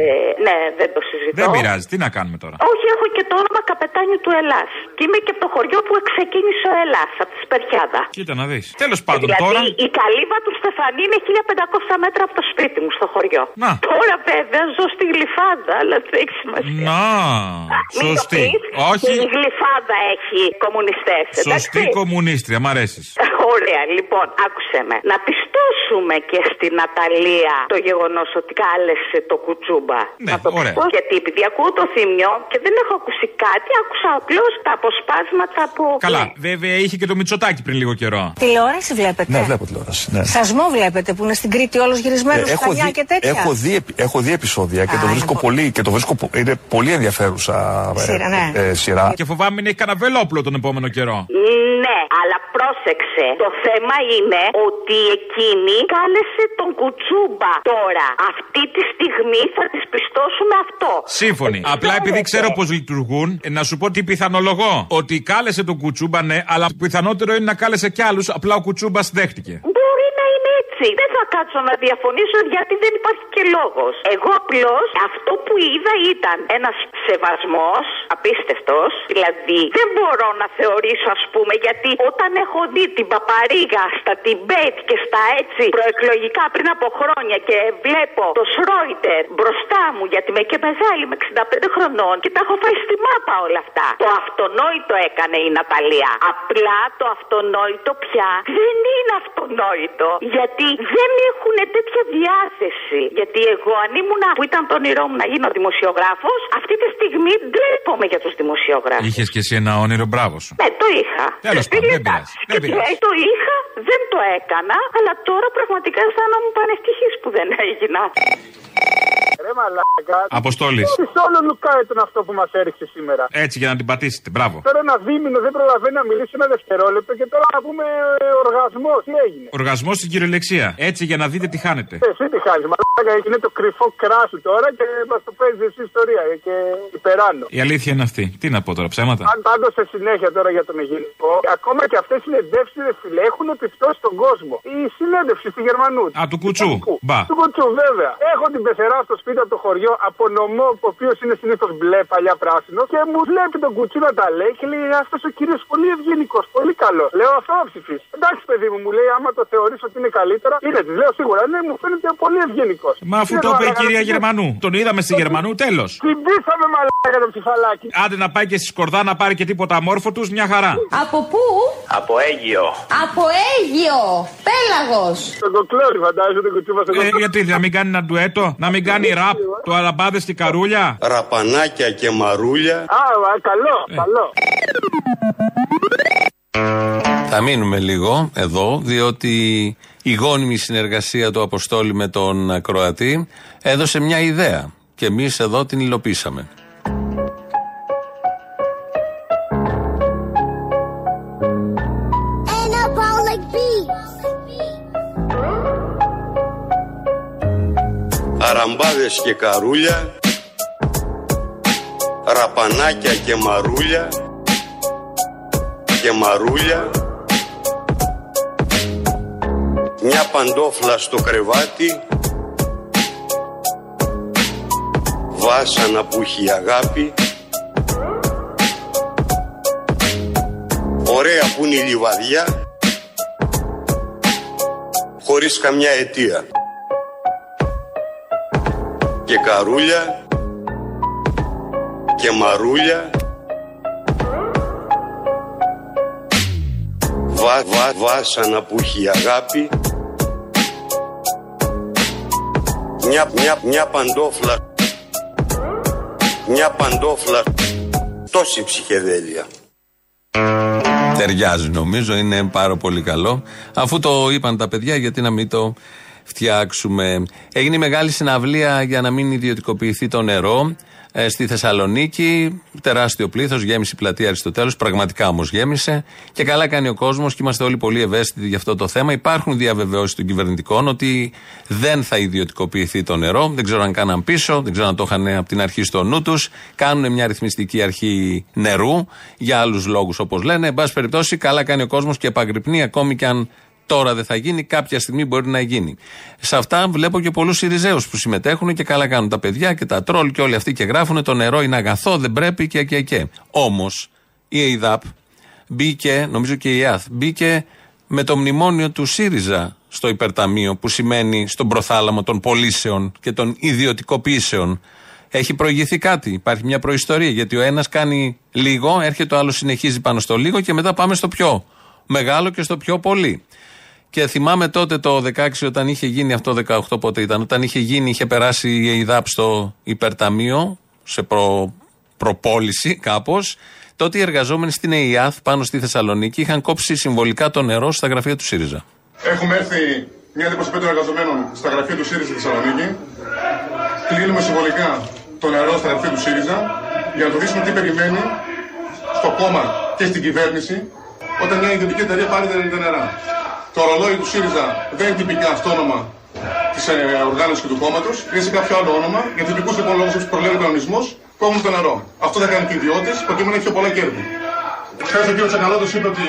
ναι, δεν το συζητώ. Δεν πειράζει, τι να κάνουμε τώρα. Όχι, έχω και το όνομα καπετάνιου του Ελλάς. Και είμαι και από το χωριό που ξεκίνησε ο Ελλάς, από τη Σπερχιάδα. Κοίτα να δεις. Τέλος πάντων, δηλαδή, τώρα. Η καλύβα του Στεφανή είναι χίλια πεντακόσια μέτρα από το σπίτι μου, στο χωριό. Να. Τώρα βέβαια ζω στη Γλυφάδα, αλλά δεν έχει σημασία. Να. Σωστή. Όχι. Η Γλυφάδα έχει κομμουνιστές. Σωστή κομμουνίστρια, μ' αρέσει. Ωραία, λοιπόν, άκουσε με. Να πιστώσουμε και στην Ναταλία το γεγονός ότι κάλεσε το Κουτσούμπα. Ναι, να το πιστώ, γιατί επειδή ακούω το θύμιο και δεν έχω ακούσει κάτι, άκουσα απλώς τα αποσπάσματα από. Καλά, ναι. Βέβαια είχε και το Μητσοτάκη πριν λίγο καιρό. Τηλεόραση βλέπετε? Ναι, βλέπω τηλεόραση. Ναι. Σασμό βλέπετε που είναι στην Κρήτη όλος γυρισμένος ε, στα διά και τέτοια? Έχω δει, έχω δει επεισόδια και, Α, το βρίσκω πολύ, και το βρίσκω είναι πολύ ενδιαφέρουσα σειρά. Ναι. Ε, ε, σειρά. Και φοβάμαι είναι καναβελόπλο τον επόμενο καιρό. Ναι, αλλά πρόσεξε. Το θέμα είναι ότι εκείνη κάλεσε τον Κουτσούμπα τώρα. Αυτή τη στιγμή θα τις πιστώσουμε αυτό. Σύμφωνοι. Επίσης, απλά επειδή ξέρω πώς λειτουργούν, ε, να σου πω τι πιθανολογώ. Ότι κάλεσε τον Κουτσούμπα, ναι, αλλά το πιθανότερο είναι να κάλεσε κι άλλους. Απλά ο Κουτσούμπας δέχτηκε. Μπορεί να είναι έτσι. Δεν θα κάτσω να διαφωνήσω, γιατί δεν υπάρχει και λόγος. Εγώ απλώς αυτό που είδα ήταν ένας σεβασμός απίστευτος. Δηλαδή δεν μπορώ να θεωρήσω, ας πούμε, γιατί όταν έχω δει την παπαρίγα στα debate και στα έτσι προεκλογικά πριν από χρόνια και βλέπω το Σρόιτερ μπροστά μου, γιατί με και μεγάλη με εξήντα πέντε χρονών και τα έχω φάει στη μάπα όλα αυτά. Το αυτονόητο έκανε η Ναταλία. Απλά το αυτονόητο πια δεν είναι αυτονόητο, γιατί δεν έχουν τέτοια διάθεση. Γιατί εγώ αν ήμουν, που ήταν το όνειρό μου να γίνω δημοσιογράφος, αυτή τη στιγμή ντρέπομαι για τους δημοσιογράφους. Είχες και εσύ ένα όνειρο, μπράβο σου. Ναι, το είχα. Τέλος πάντων, δεν πειράζει. Δεν πειράζει. Το είχα, δεν το έκανα, αλλά τώρα πραγματικά αισθάνομαι πανευτυχής που δεν έγινα. Ρε μαλάκα. Αποστόλης. Όλο λουκάει τον αυτό που μας έριξε σήμερα. Έτσι για να την πατήσετε, μπράβο. Τώρα ένα δίμηνο δεν προλαβαίνει να μιλήσει ένα δευτερόλεπτο και τώρα να πούμε οργασμός. Τι έγινε? Οργασμός στην κυριολεξία. Έτσι για να δείτε τι χάνετε. Εσύ τι χάνεις, μαλάκα. Είναι το κρυφό κράσι τώρα και μας το παίζει εσύ ιστορία. Και υπεράνω. Η αλήθεια είναι αυτή. Τι να πω τώρα, ψέματα. Αν πάντως σε συνέχεια τώρα για τον Αιγυπτό, ακόμα και αυτές οι συνεντεύξεις, ρε φίλε, έχουν επιπτώσει στον κόσμο. Η συνέντευξη του Γερμανού. Α, του Κουτσού. Του Κουτσού, βέβαια. Έχω την πεθερά στο σπίτι από το χωριό, από νομό, ο οποίο είναι συνήθως μπλε, παλιά πράσινο, και μου βλέπει τον Κουτσού να τα λέει και λέει: αυτός ο κύριος πολύ ευγενικός, πολύ καλό. Λέω: αυτό ψηφίς. Εντάξει, παιδί μου, μου λέει: άμα το θεωρείς ότι είναι καλύτερα, είναι τη. Λέω: σίγουρα, ναι, μου φαίνεται πολύ ευγενικός. Μα αφού το είπε η κυρία Γερμανού, τον είδαμε στη Γερμανού, τέλος. Την πίσαμε μαλάκα το ψηφαλάκι. Άντε να πάει και στη Σκορδά να πάρει και τίποτα αμόρφωτους, μια χαρά. Από πού? Από Αίγιο. Από Αίγιο! Πέλαγος! Το κοκλώρι, φαντάζομαι το Κουτσούμπα. Ε, γιατί να μην κάνει ένα ντουέτο, να μην κάνει ραπ, το αλαμπάδε στη καρούλια. Ραπανάκια και μαρούλια. Α, καλό, καλό. Θα μείνουμε λίγο εδώ, διότι η γόνιμη συνεργασία του Αποστόλη με τον Κροατή έδωσε μια ιδέα και εμείς εδώ την υλοποίησαμε. Αραμπάδες και καρούλια, ραπανάκια και μαρούλια, και μαρούλια, μια παντόφλα στο κρεβάτι, βάσανα που έχει αγάπη, ωραία που είναι η λιβαδιά, χωρίς καμιά αιτία. Και καρούλια, και μαρούλια, βά, βά, βάσανα που έχει αγάπη, μια, μια, μια παντόφλα, μια παντόφλα, τόση ψυχεδέλεια. Ταιριάζει νομίζω, είναι πάρα πολύ καλό. Αφού το είπαν τα παιδιά, γιατί να μην το φτιάξουμε. Έγινε η μεγάλη συναυλία για να μην ιδιωτικοποιηθεί το νερό ε, στη Θεσσαλονίκη. Τεράστιο πλήθος, γέμισε η πλατεία Αριστοτέλους. Πραγματικά όμως γέμισε. Και καλά κάνει ο κόσμος και είμαστε όλοι πολύ ευαίσθητοι για αυτό το θέμα. Υπάρχουν διαβεβαιώσεις των κυβερνητικών ότι δεν θα ιδιωτικοποιηθεί το νερό. Δεν ξέρω αν κάναν πίσω, δεν ξέρω αν το είχαν από την αρχή στο νου τους. Κάνουν μια ρυθμιστική αρχή νερού για άλλους λόγους όπως λένε. Εν πάση περιπτώσει, καλά κάνει ο κόσμος και επαγρυπνεί ακόμη και αν. Τώρα δεν θα γίνει, κάποια στιγμή μπορεί να γίνει. Σε αυτά βλέπω και πολλούς Σιριζέους που συμμετέχουν και καλά κάνουν τα παιδιά και τα τρόλ και όλοι αυτοί και γράφουν το νερό είναι αγαθό, δεν πρέπει και και και. Όμως η ΕΙΔΑΠ μπήκε, νομίζω και η ΕΑΘ, μπήκε με το μνημόνιο του ΣΥΡΙΖΑ στο υπερταμείο που σημαίνει στον προθάλαμο των πωλήσεων και των ιδιωτικοποιήσεων. Έχει προηγηθεί κάτι, υπάρχει μια προϊστορία γιατί ο ένας κάνει λίγο, έρχεται ο άλλος συνεχίζει πάνω στο λίγο και μετά πάμε στο πιο μεγάλο και στο πιο πολύ. Και θυμάμαι τότε το δεκαέξι όταν είχε γίνει αυτό, δεκαοκτώ πότε ήταν, όταν είχε γίνει, είχε περάσει η ΕΙΔΑΠ στο υπερταμείο, σε προ, προπόληση κάπως, τότε οι εργαζόμενοι στην ΕΙΑΘ πάνω στη Θεσσαλονίκη είχαν κόψει συμβολικά το νερό στα γραφεία του ΣΥΡΙΖΑ. Έχουμε έρθει μια είκοσι πέντε εργαζομένων στα γραφεία του ΣΥΡΙΖΑ στη Θεσσαλονίκη, κλείνουμε συμβολικά το νερό στα γραφεία του ΣΥΡΙΖΑ για να το δείσουμε τι περιμένει στο κόμμα και στην κυβέρνηση όταν μια ιδιωτική εταιρεία πάρει τα νερά. Το ρολόι του ΣΥΡΙΖΑ δεν είναι τυπικά αυτό όνομα τη ε, οργάνωση και του κόμματο, είναι σε κάποιο άλλο όνομα για τυπικού λοιπόν λόγου που προλέγει ο κανονισμό, κόβουν το νερό. Αυτό θα κάνει και οι ιδιώτε, προκειμένου να έχει πολλά κέρδη. Χθε ο κ. Τσακαλώτο είπε ότι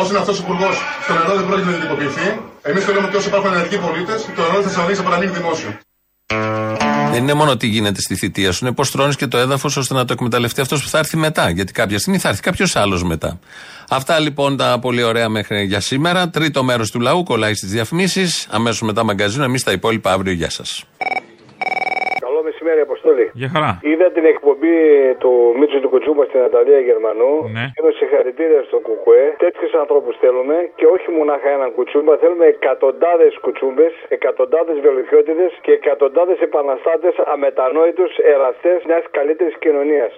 όσο είναι αυτό υπουργό, το νερό δεν πρόκειται να ιδιωτικοποιηθεί. Εμεί θέλουμε ότι όσοι υπάρχουν ενεργοί πολίτε, το νερό τη Θεσσαλονίκη θα παραμείνει δημόσιο. Δεν είναι μόνο τι γίνεται στη θητεία σου, είναι πώ τρώνει και το έδαφο ώστε να το εκμεταλλευτεί αυτό που θα έρθει μετά. Γιατί κάποια στιγμή θα έρθει κάποιο άλλο μετά. Αυτά λοιπόν τα πολύ ωραία μέχρι για σήμερα. Τρίτο μέρος του λαού κολλάει στις διαφημίσεις. Αμέσως μετά μαγκαζίνο, εμείς τα υπόλοιπα αύριο. Γεια σας. Καλό μεσημέρι, Αποστόλη. Για χαρά. Είδα την εκπομπή του Μίτσου του Κουτσούμπα στην Ναταλία Γερμανού. Ναι. Δίνω συγχαρητήρια στον Κουκουέ. Τέτοιους ανθρώπους θέλουμε και όχι μονάχα έναν Κουτσούμπα. Θέλουμε εκατοντάδες Κουτσούμπες, εκατοντάδες βελουχιώτιδες και εκατοντάδες επαναστάτες, αμετανόητους εραστές μιας καλύτερης κοινωνίας.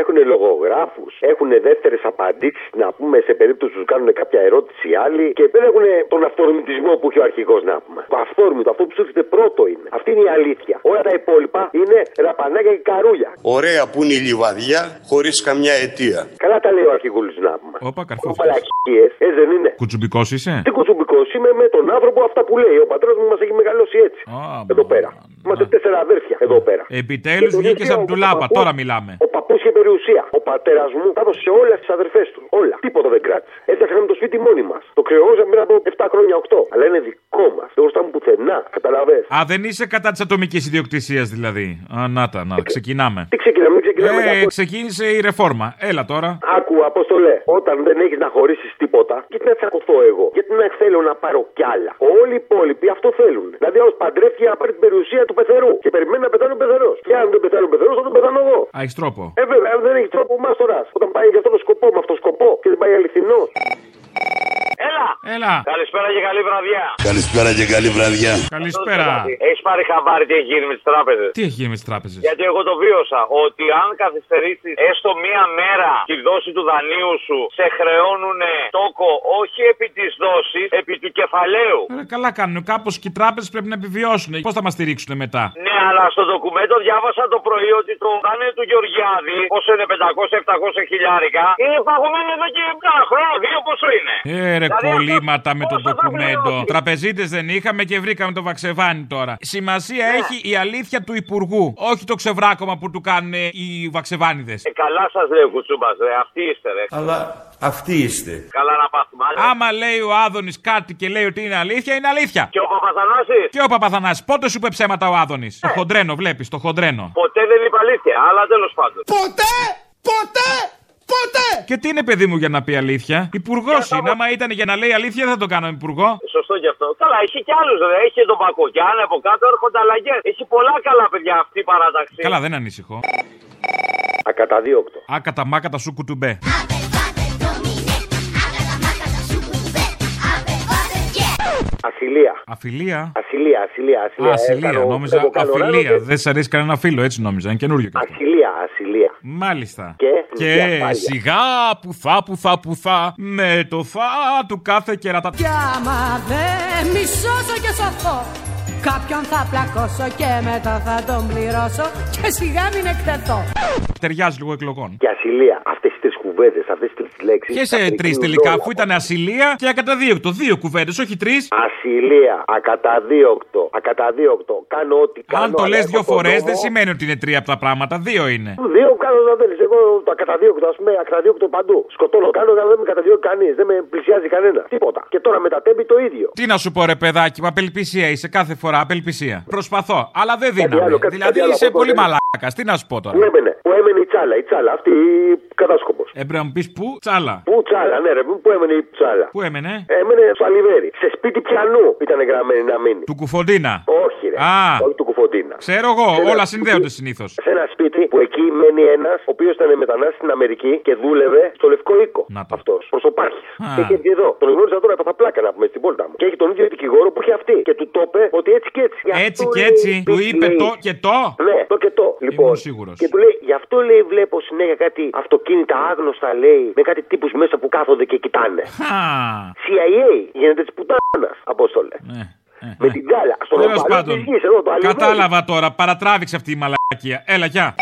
Έχουν λογογράφους, έχουν δεύτερες απαντήσεις να πούμε σε περίπτωση που τους κάνουν κάποια ερώτηση οι άλλοι και δεν έχουν τον αφορμητισμό που έχει ο αρχηγός να πούμε. Το αφόρμητο, αυτό που σου έρχεται πρώτο είναι. Αυτή είναι η αλήθεια. Όλα τα υπόλοιπα είναι ραπανάκια και καρούλια. Ωραία που είναι η λιβαδιά χωρίς καμιά αιτία. Καλά τα λέει ο αρχηγούλης να πούμε. Όπα καρφόφιλες. Ε, δεν είναι. Κουτσουμπικός είσαι. Τι κουτσουμπικός είμαι με τον άνθρωπο αυτά που λέει. Ο πατρός μου μας έχει μεγαλώσει έτσι. Oh, εδώ πέρα. Oh, είμαστε oh. τέσσερα αδέρφια εδώ πέρα. Επιτέλους βγήκες από του λάπα, τώρα μιλάμε. Ο παππούς είχε περιουσία. Ο πατέρας μου τα έδωσε όλες τις αδερφές του. Όλα. Τίποτα δεν κράτησε. Έφτιαξαμε το σπίτι μόνοι μας. Το κρεώσαμε πριν από επτά χρόνια, οκτώ. Αλλά είναι δικό μας. Δεν χρωστάμε πουθενά. Καταλαβαίνεις. Α, δεν είσαι κατά της ατομικής ιδιοκτησίας δηλαδή. Α, να τα, να. Ξεκινάμε. Τι ξεκινάμε, ξεκινάμε. Ε, ε, ξεκίνησε η ρεφόρμα. Έλα τώρα. Άκου, Απόστολε. Όταν δεν έχεις να χωρίσεις τίποτα, γιατί να τσακωθώ εγώ. Γιατί να θέλω να πάρω κι άλλα. Όλοι οι υπόλοιποι αυτό θέλουν. Δηλαδή, ω παντρεύτηκε να πάρει την περιουσία του πεθερού. Και περιμένει να πεθάνει ο πεθερός. Και αν δεν πεθάνει ο πεθερός, θα τον πεθάνω εγώ. Α, έχεις τρόπο. Ε, βέβαια, άλλο δεν έχει τρόπο μας τώρα. Όταν πάει για αυτόν τον σκοπό, με αυτόν τον σκοπό και δεν πάει αληθινός. Έλα! Έλα! Καλησπέρα και καλή βραδιά! Καλησπέρα και καλή βραδιά! Καλησπέρα! Έχεις πάρει χαμπάρι τι έχει γίνει με τις τράπεζες? Τι έχει γίνει με τις τράπεζες? Γιατί εγώ το βίωσα. Ότι αν καθυστερήσεις έστω μία μέρα τη δόση του δανείου σου, σε χρεώνουν τόκο όχι επί της δόσης, επί του κεφαλαίου. Ε, καλά κάνουν. Κάπως και οι τράπεζες πρέπει να επιβιώσουν. Πώς θα μας στηρίξουν μετά? Ναι, αλλά στο ντοκουμέντο διάβασα το πρωί ότι το δάνειο του Γεωργιάδη, πόσο είναι πεντακόσια επτακόσια χιλιάρικα, είναι παγωμένο εδώ και επτά χρόνια, πόσο είναι. Ε, ρε, κολλήματα με το ντοκουμέντο. Τραπεζίτες δεν είχαμε και βρήκαμε το βαξεβάνι τώρα. Σημασία yeah. έχει η αλήθεια του υπουργού. Όχι το ξεβράκωμα που του κάνουν οι βαξεβάνιδες. Ε, καλά σας λέει ο Κουτσούμπας, ρε. Αυτοί είστε, ρε. Αλλά αυτοί είστε. Καλά να πάθουμε. Ρε. Άμα λέει ο Άδωνης κάτι και λέει ότι είναι αλήθεια, είναι αλήθεια. Και ο Παπαθανάσης. Και ο Παπαθανάσης. Πότε σου είπε ψέματα ο Άδωνης? Ε. Το χοντρένο, βλέπεις, το χοντρένο. Ποτέ δεν είπε αλήθεια, αλλά τέλος πάντων. Ποτέ! Ποτέ! Ποτέ! Και τι είναι, παιδί μου, για να πει αλήθεια? Υπουργός είναι. Άμα ήταν για να λέει αλήθεια, θα το κάνω υπουργό. Σωστό γι' αυτό. Καλά, έχει κι άλλους, ρε. Έχει τον Μπακογιάννη, από κάτω έρχονται αλλαγές. Έχει πολλά καλά παιδιά αυτή η παράταξη. Καλά, δεν ανησυχώ. Ακαταδίωκτο. Άκατα μάκατα σου κουτουμπέ. Ασυλία. Αφιλία. Ασυλία, ασυλία, ασυλία. Ασυλία, ε, νόμιζα. Αφιλία. Δεν σ' αρέσει κανένα φίλο, έτσι νόμιζα. Είναι καινούριο κάτι. Ασυλία, ασυλία. Μάλιστα. Και, και σιγά που θα, που θα, που θα, με το θα του κάθε κερατά. Κι άμα δεν μισώσω και σωθώ, κάποιον θα πλακώσω και μετά θα τον πληρώσω. Και σιγά μην εκτεθώ. Ταιριάζει λίγο εκλογών. Και ασυλία. Αυτές οι τρεις κουβέντες, αυτές τις τρεις λέξεις. Και σε τρεις τελικά, αφού ήταν ασυλία και ακαταδίωκτο. Δύο κουβέντες, όχι τρεις. Ασυλία, ακαταδίωκτο, ακαταδίωκτο. Κάνω ό,τι κάνω. Αν το λες δύο φορές, δεν σημαίνει ότι είναι τρία από τα πράγματα. Δύο είναι. Δύο κάνω να θέλει. Εγώ το ακαταδίωκτο, α πούμε, ακαταδίωκτο παντού. Σκοτώνω, κάνω να δεν με καταδιώκει κανεί. Δεν με πλησιάζει κανένα. Τίποτα. Και τώρα μετατέμπει το ίδιο. Τι να σου πω, ρε παιδάκι, μα απελπισία είσαι κάθε φορά. Απελπισία. Προσπαθώ, αλλά δεν δίνω. Δηλαδή είσαι πολύ μαλάκα. Τι να σου πω τώρα. Που έμενε η τσάλα, η τσάλα, αυτή η κατάσκοπος. Έπρεπε να μου πεις πού τσάλα. Πού τσάλα, ναι, ρε, πού έμενε η τσάλα. Πού έμενε? Έμενε στο Αλιβέρι. Σε σπίτι πιανού ήταν γραμμένη να μείνει. Του Κουφοντίνα. Όχι, ρε. Α. Όχι του Κουφοντίνα. Ξέρω εγώ, σε όλα συνδέονται συνήθως. Σε ένα σπίτι που εκεί μένει ένας, ο οποίος ήταν μετανάστης στην Αμερική και δούλευε στο Λευκό Οίκο. Να το. Αυτός. Προσωπάρχης. Και έχει έρθει εδώ. Τον γνώριζα τώρα από τα πλάκα να πούμε στην πόρτα μου. Και έχει τον ίδιο δικηγόρο που έχει αυτή. Και του το είπε ότι έτσι και έτσι. Έτσι και έτσι. Του είπε το και το. Ναι, το και το. Λοιπόν. Και του λέει. Γι' αυτό λέει βλέπω συνέχεια κάτι αυτοκίνητα άγνωστα λέει με κάτι τύπους μέσα που κάθονται και κοιτάνε. σι άι έι γίνεται της πουτάνας, Απόστολε. Ε, ε, με ε. την γκάλα. Τέλος πάντων, κατάλαβα τώρα, παρατράβηξε αυτή η μαλακία. Έλα, γεια.